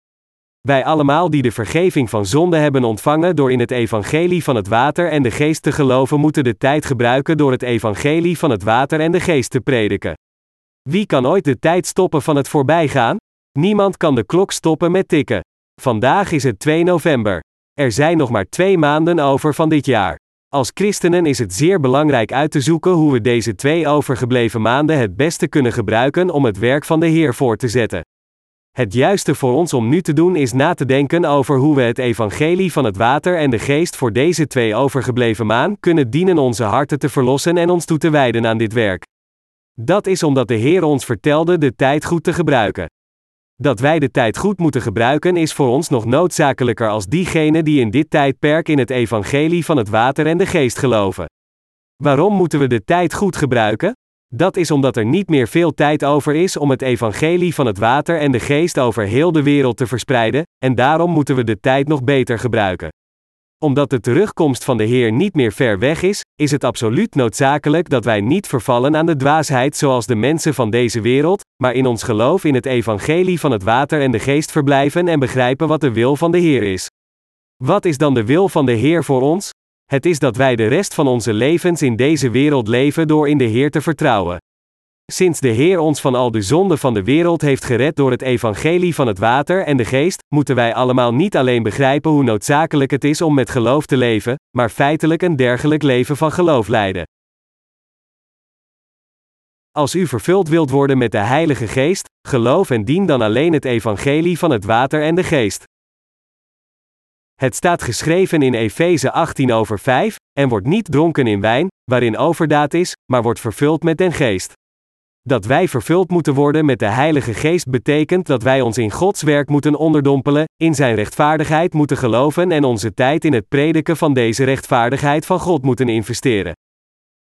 Wij allemaal die de vergeving van zonde hebben ontvangen door in het evangelie van het water en de geest te geloven, moeten de tijd gebruiken door het evangelie van het water en de geest te prediken. Wie kan ooit de tijd stoppen van het voorbijgaan? Niemand kan de klok stoppen met tikken. Vandaag is het twee november. Er zijn nog maar twee maanden over van dit jaar. Als christenen is het zeer belangrijk uit te zoeken hoe we deze twee overgebleven maanden het beste kunnen gebruiken om het werk van de Heer voort te zetten. Het juiste voor ons om nu te doen is na te denken over hoe we het evangelie van het water en de geest voor deze twee overgebleven maanden kunnen dienen onze harten te verlossen en ons toe te wijden aan dit werk. Dat is omdat de Heer ons vertelde de tijd goed te gebruiken. Dat wij de tijd goed moeten gebruiken is voor ons nog noodzakelijker als diegenen die in dit tijdperk in het evangelie van het water en de geest geloven. Waarom moeten we de tijd goed gebruiken? Dat is omdat er niet meer veel tijd over is om het evangelie van het water en de geest over heel de wereld te verspreiden, en daarom moeten we de tijd nog beter gebruiken. Omdat de terugkomst van de Heer niet meer ver weg is, is het absoluut noodzakelijk dat wij niet vervallen aan de dwaasheid zoals de mensen van deze wereld, maar in ons geloof in het evangelie van het water en de geest verblijven en begrijpen wat de wil van de Heer is. Wat is dan de wil van de Heer voor ons? Het is dat wij de rest van onze levens in deze wereld leven door in de Heer te vertrouwen. Sinds de Heer ons van al de zonden van de wereld heeft gered door het evangelie van het water en de geest, moeten wij allemaal niet alleen begrijpen hoe noodzakelijk het is om met geloof te leven, maar feitelijk een dergelijk leven van geloof leiden. Als u vervuld wilt worden met de Heilige Geest, geloof en dien dan alleen het evangelie van het water en de geest. Het staat geschreven in Efeze achttien over vijf, en wordt niet dronken in wijn, waarin overdaad is, maar wordt vervuld met den geest. Dat wij vervuld moeten worden met de Heilige Geest betekent dat wij ons in Gods werk moeten onderdompelen, in zijn rechtvaardigheid moeten geloven en onze tijd in het prediken van deze rechtvaardigheid van God moeten investeren.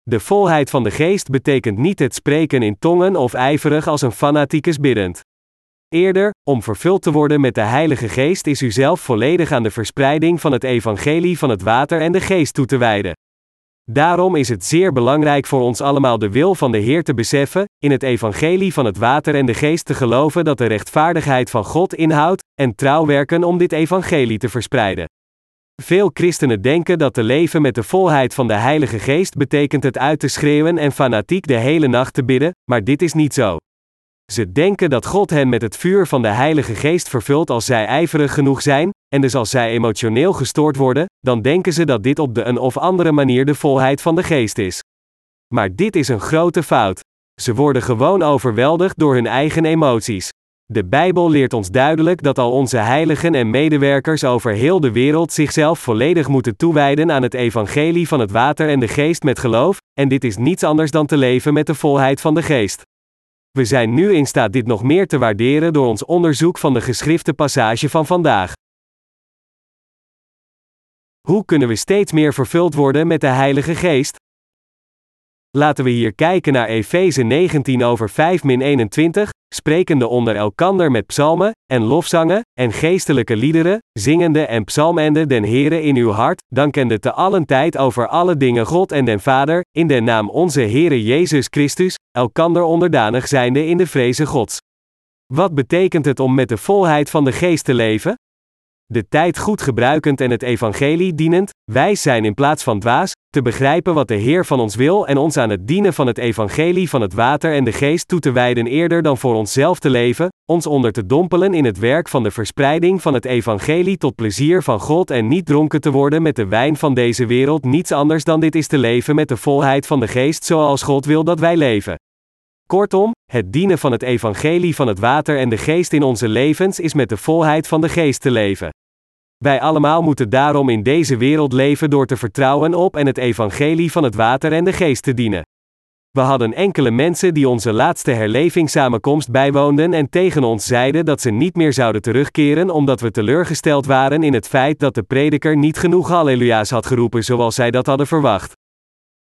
De volheid van de Geest betekent niet het spreken in tongen of ijverig als een fanaticus biddend. Eerder, om vervuld te worden met de Heilige Geest is u zelf volledig aan de verspreiding van het evangelie van het water en de geest toe te wijden. Daarom is het zeer belangrijk voor ons allemaal de wil van de Heer te beseffen, in het evangelie van het water en de geest te geloven dat de rechtvaardigheid van God inhoudt, en trouw werken om dit evangelie te verspreiden. Veel christenen denken dat te leven met de volheid van de Heilige Geest betekent het uit te schreeuwen en fanatiek de hele nacht te bidden, maar dit is niet zo. Ze denken dat God hen met het vuur van de Heilige Geest vervult als zij ijverig genoeg zijn, en dus als zij emotioneel gestoord worden, dan denken ze dat dit op de een of andere manier de volheid van de Geest is. Maar dit is een grote fout. Ze worden gewoon overweldigd door hun eigen emoties. De Bijbel leert ons duidelijk dat al onze heiligen en medewerkers over heel de wereld zichzelf volledig moeten toewijden aan het evangelie van het water en de geest met geloof, en dit is niets anders dan te leven met de volheid van de geest. We zijn nu in staat dit nog meer te waarderen door ons onderzoek van de geschrifte passage van vandaag. Hoe kunnen we steeds meer vervuld worden met de Heilige Geest? Laten we hier kijken naar Efeze negentien over vijf tot eenentwintig, sprekende onder elkander met psalmen, en lofzangen, en geestelijke liederen, zingende en psalmende den Heere in uw hart, dankende te allen tijd over alle dingen God en den Vader, in den naam onze Heere Jezus Christus, elkander onderdanig zijnde in de vreze Gods. Wat betekent het om met de volheid van de geest te leven? De tijd goed gebruikend en het evangelie dienend, wijs zijn in plaats van dwaas, te begrijpen wat de Heer van ons wil en ons aan het dienen van het evangelie van het water en de geest toe te wijden eerder dan voor onszelf te leven, ons onder te dompelen in het werk van de verspreiding van het evangelie tot plezier van God en niet dronken te worden met de wijn van deze wereld. Niets anders dan dit is te leven met de volheid van de geest zoals God wil dat wij leven. Kortom, het dienen van het evangelie van het water en de geest in onze levens is met de volheid van de geest te leven. Wij allemaal moeten daarom in deze wereld leven door te vertrouwen op en het evangelie van het water en de geest te dienen. We hadden enkele mensen die onze laatste herlevingssamenkomst bijwoonden en tegen ons zeiden dat ze niet meer zouden terugkeren omdat we teleurgesteld waren in het feit dat de prediker niet genoeg halleluja's had geroepen zoals zij dat hadden verwacht.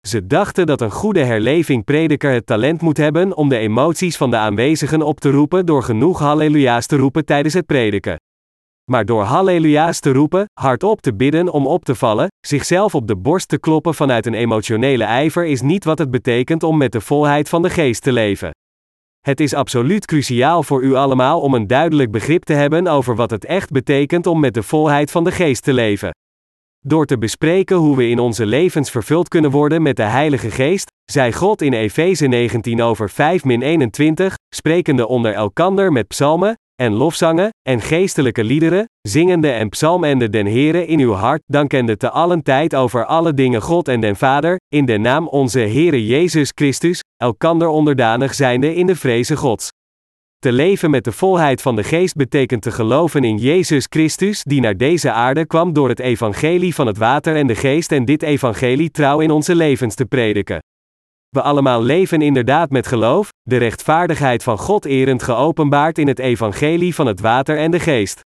Ze dachten dat een goede herleving-prediker het talent moet hebben om de emoties van de aanwezigen op te roepen door genoeg halleluja's te roepen tijdens het prediken. maar door halleluja's te roepen, hardop te bidden om op te vallen, zichzelf op de borst te kloppen vanuit een emotionele ijver is niet wat het betekent om met de volheid van de geest te leven. Het is absoluut cruciaal voor u allemaal om een duidelijk begrip te hebben over wat het echt betekent om met de volheid van de geest te leven. Door te bespreken hoe we in onze levens vervuld kunnen worden met de Heilige Geest, zei God in Efeze negentien over vijf tot eenentwintig, sprekende onder elkander met psalmen, en lofzangen, en geestelijke liederen, zingende en psalmende den Heere in uw hart, dankende te allen tijd over alle dingen God en den Vader, in de naam onze Heere Jezus Christus, elkander onderdanig zijnde in de vreze Gods. Te leven met de volheid van de Geest betekent te geloven in Jezus Christus die naar deze aarde kwam door het evangelie van het water en de Geest en dit evangelie trouw in onze levens te prediken. We allemaal leven inderdaad met geloof, de rechtvaardigheid van God erend geopenbaard in het evangelie van het water en de Geest.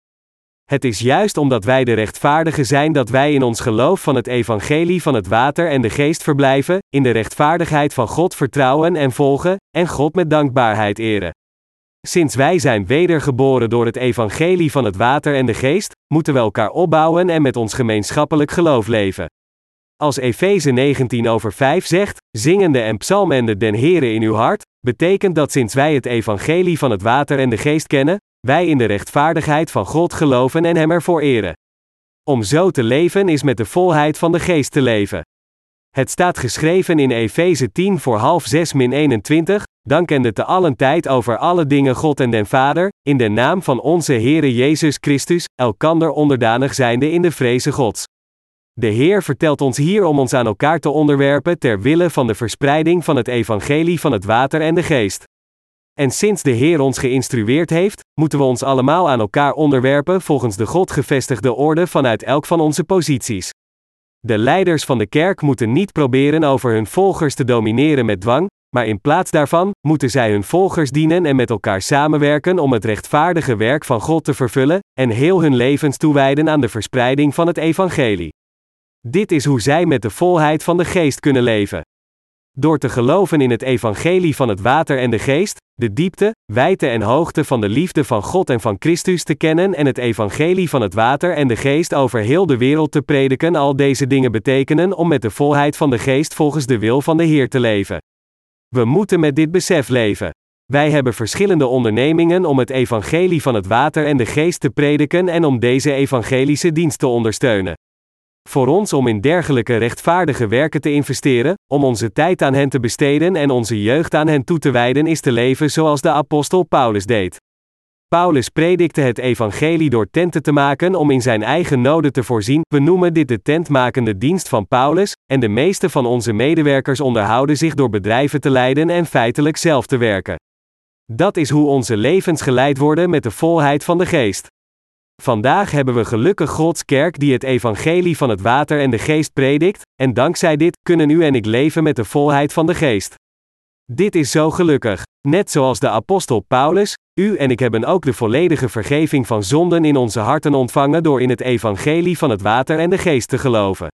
Het is juist omdat wij de rechtvaardigen zijn dat wij in ons geloof van het evangelie van het water en de Geest verblijven, in de rechtvaardigheid van God vertrouwen en volgen, en God met dankbaarheid eren. Sinds wij zijn wedergeboren door het evangelie van het water en de Geest, moeten we elkaar opbouwen en met ons gemeenschappelijk geloof leven. Als Efeze negentien over vijf zegt, zingende en psalmende den Heere in uw hart, betekent dat sinds wij het evangelie van het water en de Geest kennen, wij in de rechtvaardigheid van God geloven en Hem ervoor eren. Om zo te leven is met de volheid van de Geest te leven. Het staat geschreven in Efeze tien voor half zes tot eenentwintig, dankende te allen tijd over alle dingen God en den Vader, in de naam van onze Heere Jezus Christus, elkander onderdanig zijnde in de vreze Gods. De Heer vertelt ons hier om ons aan elkaar te onderwerpen ter wille van de verspreiding van het evangelie van het water en de Geest. En sinds de Heer ons geïnstrueerd heeft, moeten we ons allemaal aan elkaar onderwerpen volgens de God gevestigde orde vanuit elk van onze posities. De leiders van de kerk moeten niet proberen over hun volgers te domineren met dwang, maar in plaats daarvan, moeten zij hun volgers dienen en met elkaar samenwerken om het rechtvaardige werk van God te vervullen, en heel hun levens toewijden aan de verspreiding van het evangelie. Dit is hoe zij met de volheid van de Geest kunnen leven. Door te geloven in het evangelie van het water en de Geest, de diepte, wijdte en hoogte van de liefde van God en van Christus te kennen en het evangelie van het water en de Geest over heel de wereld te prediken, al deze dingen betekenen om met de volheid van de Geest volgens de wil van de Heer te leven. We moeten met dit besef leven. Wij hebben verschillende ondernemingen om het evangelie van het water en de Geest te prediken en om deze evangelische dienst te ondersteunen. Voor ons om in dergelijke rechtvaardige werken te investeren, om onze tijd aan hen te besteden en onze jeugd aan hen toe te wijden is te leven zoals de apostel Paulus deed. Paulus predikte het evangelie door tenten te maken om in zijn eigen noden te voorzien. We noemen dit de tentmakende dienst van Paulus, en de meeste van onze medewerkers onderhouden zich door bedrijven te leiden en feitelijk zelf te werken. Dat is hoe onze levens geleid worden met de volheid van de Geest. Vandaag hebben we gelukkig Gods Kerk die het evangelie van het water en de Geest predikt, en dankzij dit, kunnen u en ik leven met de volheid van de Geest. Dit is zo gelukkig. Net zoals de apostel Paulus, u en ik hebben ook de volledige vergeving van zonden in onze harten ontvangen door in het evangelie van het water en de Geest te geloven.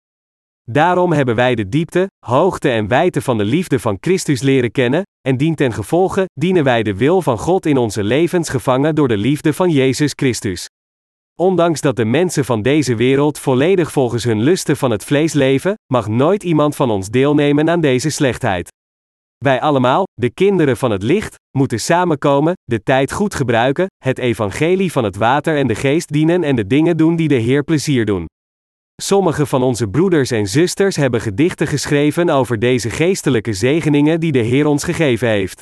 Daarom hebben wij de diepte, hoogte en wijdte van de liefde van Christus leren kennen, en dientengevolge dienen wij de wil van God in onze levens gevangen door de liefde van Jezus Christus. Ondanks dat de mensen van deze wereld volledig volgens hun lusten van het vlees leven, mag nooit iemand van ons deelnemen aan deze slechtheid. Wij allemaal, de kinderen van het licht, moeten samenkomen, de tijd goed gebruiken, het evangelie van het water en de Geest dienen en de dingen doen die de Heer plezier doen. Sommige van onze broeders en zusters hebben gedichten geschreven over deze geestelijke zegeningen die de Heer ons gegeven heeft.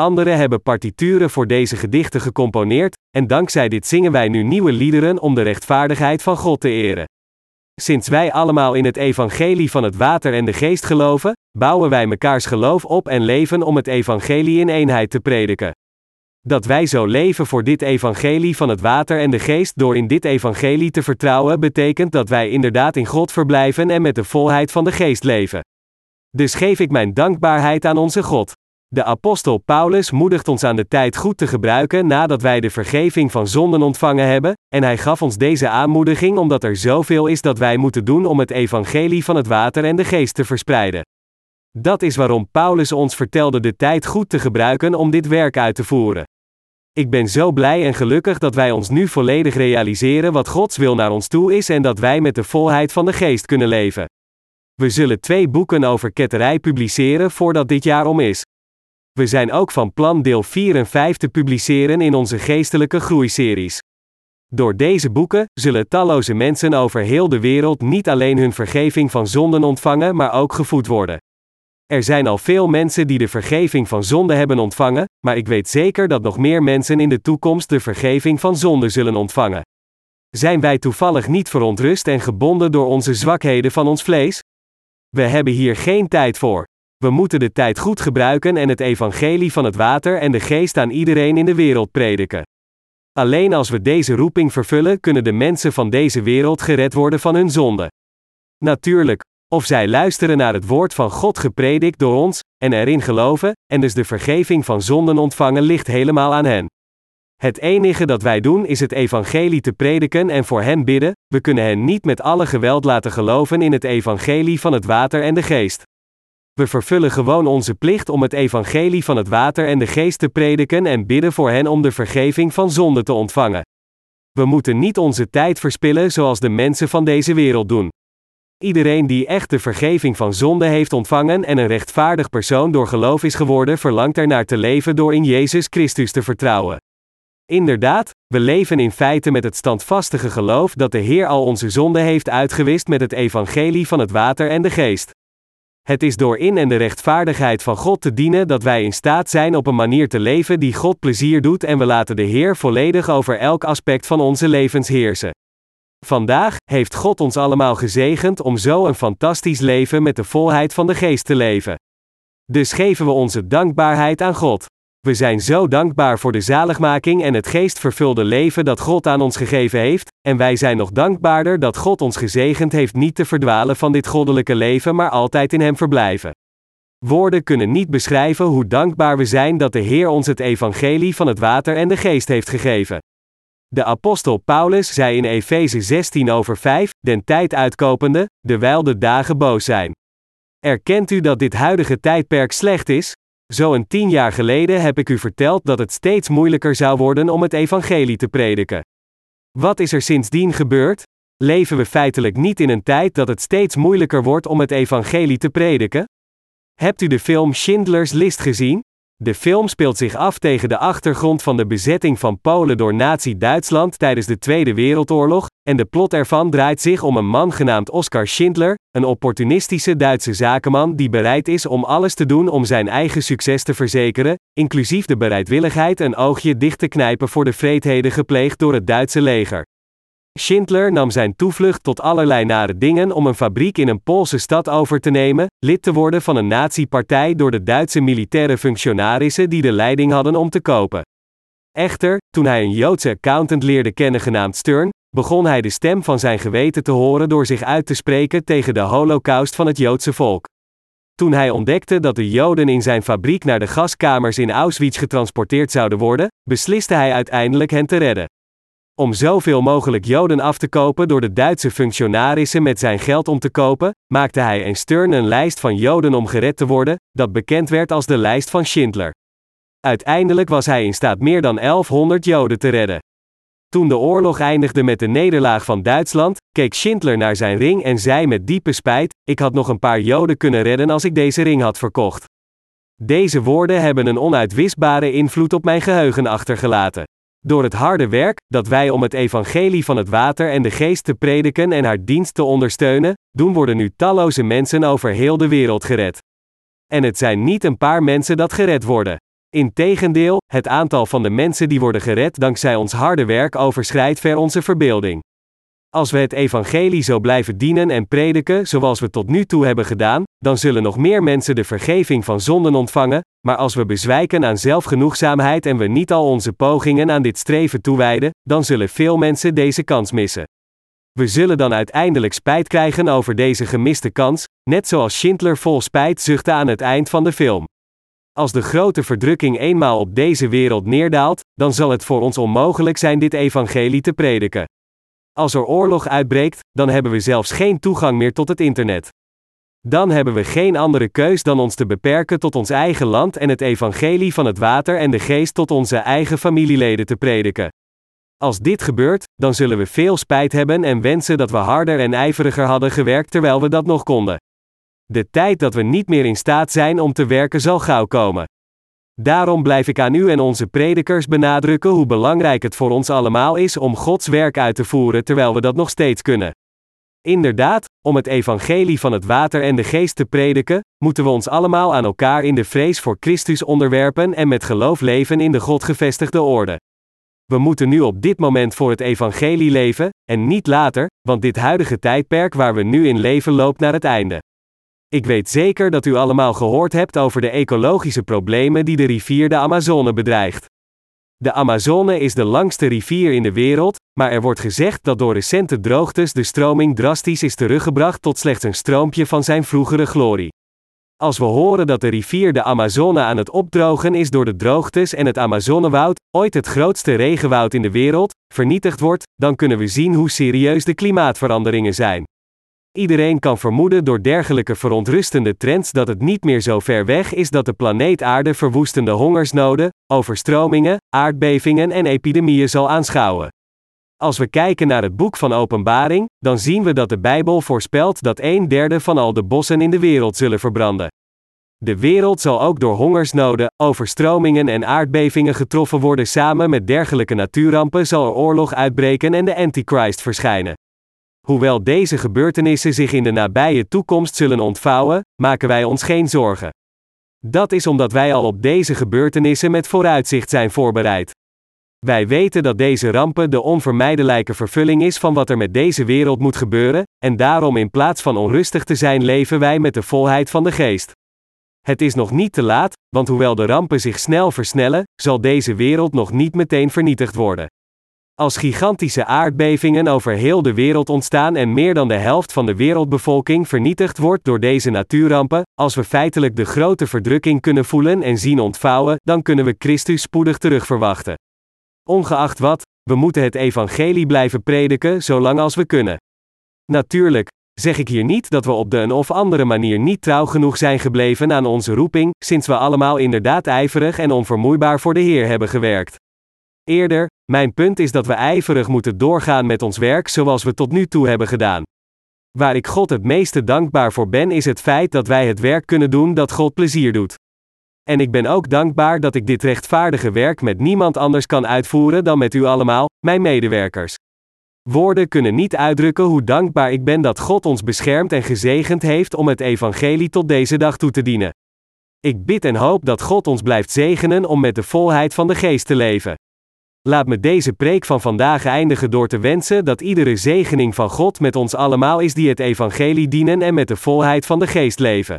Anderen hebben partituren voor deze gedichten gecomponeerd, en dankzij dit zingen wij nu nieuwe liederen om de rechtvaardigheid van God te eren. Sinds wij allemaal in het evangelie van het water en de Geest geloven, bouwen wij mekaars geloof op en leven om het evangelie in eenheid te prediken. Dat wij zo leven voor dit evangelie van het water en de Geest door in dit evangelie te vertrouwen betekent dat wij inderdaad in God verblijven en met de volheid van de Geest leven. Dus geef ik mijn dankbaarheid aan onze God. De apostel Paulus moedigt ons aan de tijd goed te gebruiken nadat wij de vergeving van zonden ontvangen hebben, en hij gaf ons deze aanmoediging omdat er zoveel is dat wij moeten doen om het evangelie van het water en de Geest te verspreiden. Dat is waarom Paulus ons vertelde de tijd goed te gebruiken om dit werk uit te voeren. Ik ben zo blij en gelukkig dat wij ons nu volledig realiseren wat Gods wil naar ons toe is en dat wij met de volheid van de Geest kunnen leven. We zullen twee boeken over ketterij publiceren voordat dit jaar om is. We zijn ook van plan deel vier en vijf te publiceren in onze geestelijke groeiseries. Door deze boeken zullen talloze mensen over heel de wereld niet alleen hun vergeving van zonden ontvangen, maar ook gevoed worden. Er zijn al veel mensen die de vergeving van zonde hebben ontvangen, maar ik weet zeker dat nog meer mensen in de toekomst de vergeving van zonde zullen ontvangen. Zijn wij toevallig niet verontrust en gebonden door onze zwakheden van ons vlees? We hebben hier geen tijd voor. We moeten de tijd goed gebruiken en het evangelie van het water en de geest aan iedereen in de wereld prediken. Alleen als we deze roeping vervullen, kunnen de mensen van deze wereld gered worden van hun zonde. Natuurlijk, of zij luisteren naar het woord van God gepredikt door ons, en erin geloven, en dus de vergeving van zonden ontvangen, ligt helemaal aan hen. Het enige dat wij doen is het evangelie te prediken en voor hen bidden. We kunnen hen niet met alle geweld laten geloven in het evangelie van het water en de geest. We vervullen gewoon onze plicht om het evangelie van het water en de geest te prediken en bidden voor hen om de vergeving van zonde te ontvangen. We moeten niet onze tijd verspillen zoals de mensen van deze wereld doen. Iedereen die echt de vergeving van zonde heeft ontvangen en een rechtvaardig persoon door geloof is geworden, verlangt ernaar te leven door in Jezus Christus te vertrouwen. Inderdaad, we leven in feite met het standvastige geloof dat de Heer al onze zonde heeft uitgewist met het evangelie van het water en de geest. Het is door in en de rechtvaardigheid van God te dienen dat wij in staat zijn op een manier te leven die God plezier doet en we laten de Heer volledig over elk aspect van onze levens heersen. Vandaag heeft God ons allemaal gezegend om zo een fantastisch leven met de volheid van de Geest te leven. Dus geven we onze dankbaarheid aan God. We zijn zo dankbaar voor de zaligmaking en het geestvervulde leven dat God aan ons gegeven heeft, en wij zijn nog dankbaarder dat God ons gezegend heeft niet te verdwalen van dit goddelijke leven, maar altijd in Hem verblijven. Woorden kunnen niet beschrijven hoe dankbaar we zijn dat de Heer ons het evangelie van het water en de geest heeft gegeven. De apostel Paulus zei in Efeze zestien over vijf, den tijd uitkopende, dewijl de dagen boos zijn. Erkent u dat dit huidige tijdperk slecht is? Zo'n tien jaar geleden heb ik u verteld dat het steeds moeilijker zou worden om het evangelie te prediken. Wat is er sindsdien gebeurd? Leven we feitelijk niet in een tijd dat het steeds moeilijker wordt om het evangelie te prediken? Hebt u de film Schindler's List gezien? De film speelt zich af tegen de achtergrond van de bezetting van Polen door Nazi-Duitsland tijdens de Tweede Wereldoorlog, en de plot ervan draait zich om een man genaamd Oskar Schindler, een opportunistische Duitse zakenman die bereid is om alles te doen om zijn eigen succes te verzekeren, inclusief de bereidwilligheid een oogje dicht te knijpen voor de wreedheden gepleegd door het Duitse leger. Schindler nam zijn toevlucht tot allerlei nare dingen om een fabriek in een Poolse stad over te nemen, lid te worden van een nazi-partij door de Duitse militaire functionarissen die de leiding hadden om te kopen. Echter, toen hij een Joodse accountant leerde kennen genaamd Stern, begon hij de stem van zijn geweten te horen door zich uit te spreken tegen de holocaust van het Joodse volk. Toen hij ontdekte dat de Joden in zijn fabriek naar de gaskamers in Auschwitz getransporteerd zouden worden, besliste hij uiteindelijk hen te redden. Om zoveel mogelijk Joden af te kopen door de Duitse functionarissen met zijn geld om te kopen, maakte hij en Stern een lijst van Joden om gered te worden, dat bekend werd als de lijst van Schindler. Uiteindelijk was hij in staat meer dan elfhonderd Joden te redden. Toen de oorlog eindigde met de nederlaag van Duitsland, keek Schindler naar zijn ring en zei met diepe spijt: ik had nog een paar Joden kunnen redden als ik deze ring had verkocht. Deze woorden hebben een onuitwisbare invloed op mijn geheugen achtergelaten. Door het harde werk dat wij om het evangelie van het water en de geest te prediken en haar dienst te ondersteunen, doen worden nu talloze mensen over heel de wereld gered. En het zijn niet een paar mensen dat gered worden. Integendeel, het aantal van de mensen die worden gered dankzij ons harde werk overschrijdt ver onze verbeelding. Als we het evangelie zo blijven dienen en prediken zoals we tot nu toe hebben gedaan, dan zullen nog meer mensen de vergeving van zonden ontvangen, maar als we bezwijken aan zelfgenoegzaamheid en we niet al onze pogingen aan dit streven toewijden, dan zullen veel mensen deze kans missen. We zullen dan uiteindelijk spijt krijgen over deze gemiste kans, net zoals Schindler vol spijt zuchtte aan het eind van de film. Als de grote verdrukking eenmaal op deze wereld neerdaalt, dan zal het voor ons onmogelijk zijn dit evangelie te prediken. Als er oorlog uitbreekt, dan hebben we zelfs geen toegang meer tot het internet. Dan hebben we geen andere keus dan ons te beperken tot ons eigen land en het evangelie van het water en de geest tot onze eigen familieleden te prediken. Als dit gebeurt, dan zullen we veel spijt hebben en wensen dat we harder en ijveriger hadden gewerkt terwijl we dat nog konden. De tijd dat we niet meer in staat zijn om te werken zal gauw komen. Daarom blijf ik aan u en onze predikers benadrukken hoe belangrijk het voor ons allemaal is om Gods werk uit te voeren terwijl we dat nog steeds kunnen. Inderdaad, om het evangelie van het water en de geest te prediken, moeten we ons allemaal aan elkaar in de vrees voor Christus onderwerpen en met geloof leven in de Godgevestigde orde. We moeten nu op dit moment voor het evangelie leven, en niet later, want dit huidige tijdperk waar we nu in leven loopt naar het einde. Ik weet zeker dat u allemaal gehoord hebt over de ecologische problemen die de rivier de Amazone bedreigt. De Amazone is de langste rivier in de wereld, maar er wordt gezegd dat door recente droogtes de stroming drastisch is teruggebracht tot slechts een stroompje van zijn vroegere glorie. Als we horen dat de rivier de Amazone aan het opdrogen is door de droogtes en het Amazonewoud, ooit het grootste regenwoud in de wereld, vernietigd wordt, dan kunnen we zien hoe serieus de klimaatveranderingen zijn. Iedereen kan vermoeden door dergelijke verontrustende trends dat het niet meer zo ver weg is dat de planeet Aarde verwoestende hongersnoden, overstromingen, aardbevingen en epidemieën zal aanschouwen. Als we kijken naar het boek van Openbaring, dan zien we dat de Bijbel voorspelt dat een derde van al de bossen in de wereld zullen verbranden. De wereld zal ook door hongersnoden, overstromingen en aardbevingen getroffen worden. Samen met dergelijke natuurrampen zal er oorlog uitbreken en de Antichrist verschijnen. Hoewel deze gebeurtenissen zich in de nabije toekomst zullen ontvouwen, maken wij ons geen zorgen. Dat is omdat wij al op deze gebeurtenissen met vooruitzicht zijn voorbereid. Wij weten dat deze rampen de onvermijdelijke vervulling is van wat er met deze wereld moet gebeuren, en daarom in plaats van onrustig te zijn leven wij met de volheid van de geest. Het is nog niet te laat, want hoewel de rampen zich snel versnellen, zal deze wereld nog niet meteen vernietigd worden. Als gigantische aardbevingen over heel de wereld ontstaan en meer dan de helft van de wereldbevolking vernietigd wordt door deze natuurrampen, als we feitelijk de grote verdrukking kunnen voelen en zien ontvouwen, dan kunnen we Christus spoedig terugverwachten. Ongeacht wat, we moeten het evangelie blijven prediken zolang als we kunnen. Natuurlijk, zeg ik hier niet dat we op de een of andere manier niet trouw genoeg zijn gebleven aan onze roeping, sinds we allemaal inderdaad ijverig en onvermoeibaar voor de Heer hebben gewerkt. Eerder, mijn punt is dat we ijverig moeten doorgaan met ons werk zoals we tot nu toe hebben gedaan. Waar ik God het meeste dankbaar voor ben is het feit dat wij het werk kunnen doen dat God plezier doet. En ik ben ook dankbaar dat ik dit rechtvaardige werk met niemand anders kan uitvoeren dan met u allemaal, mijn medewerkers. Woorden kunnen niet uitdrukken hoe dankbaar ik ben dat God ons beschermt en gezegend heeft om het evangelie tot deze dag toe te dienen. Ik bid en hoop dat God ons blijft zegenen om met de volheid van de geest te leven. Laat me deze preek van vandaag eindigen door te wensen dat iedere zegening van God met ons allemaal is die het evangelie dienen en met de volheid van de geest leven.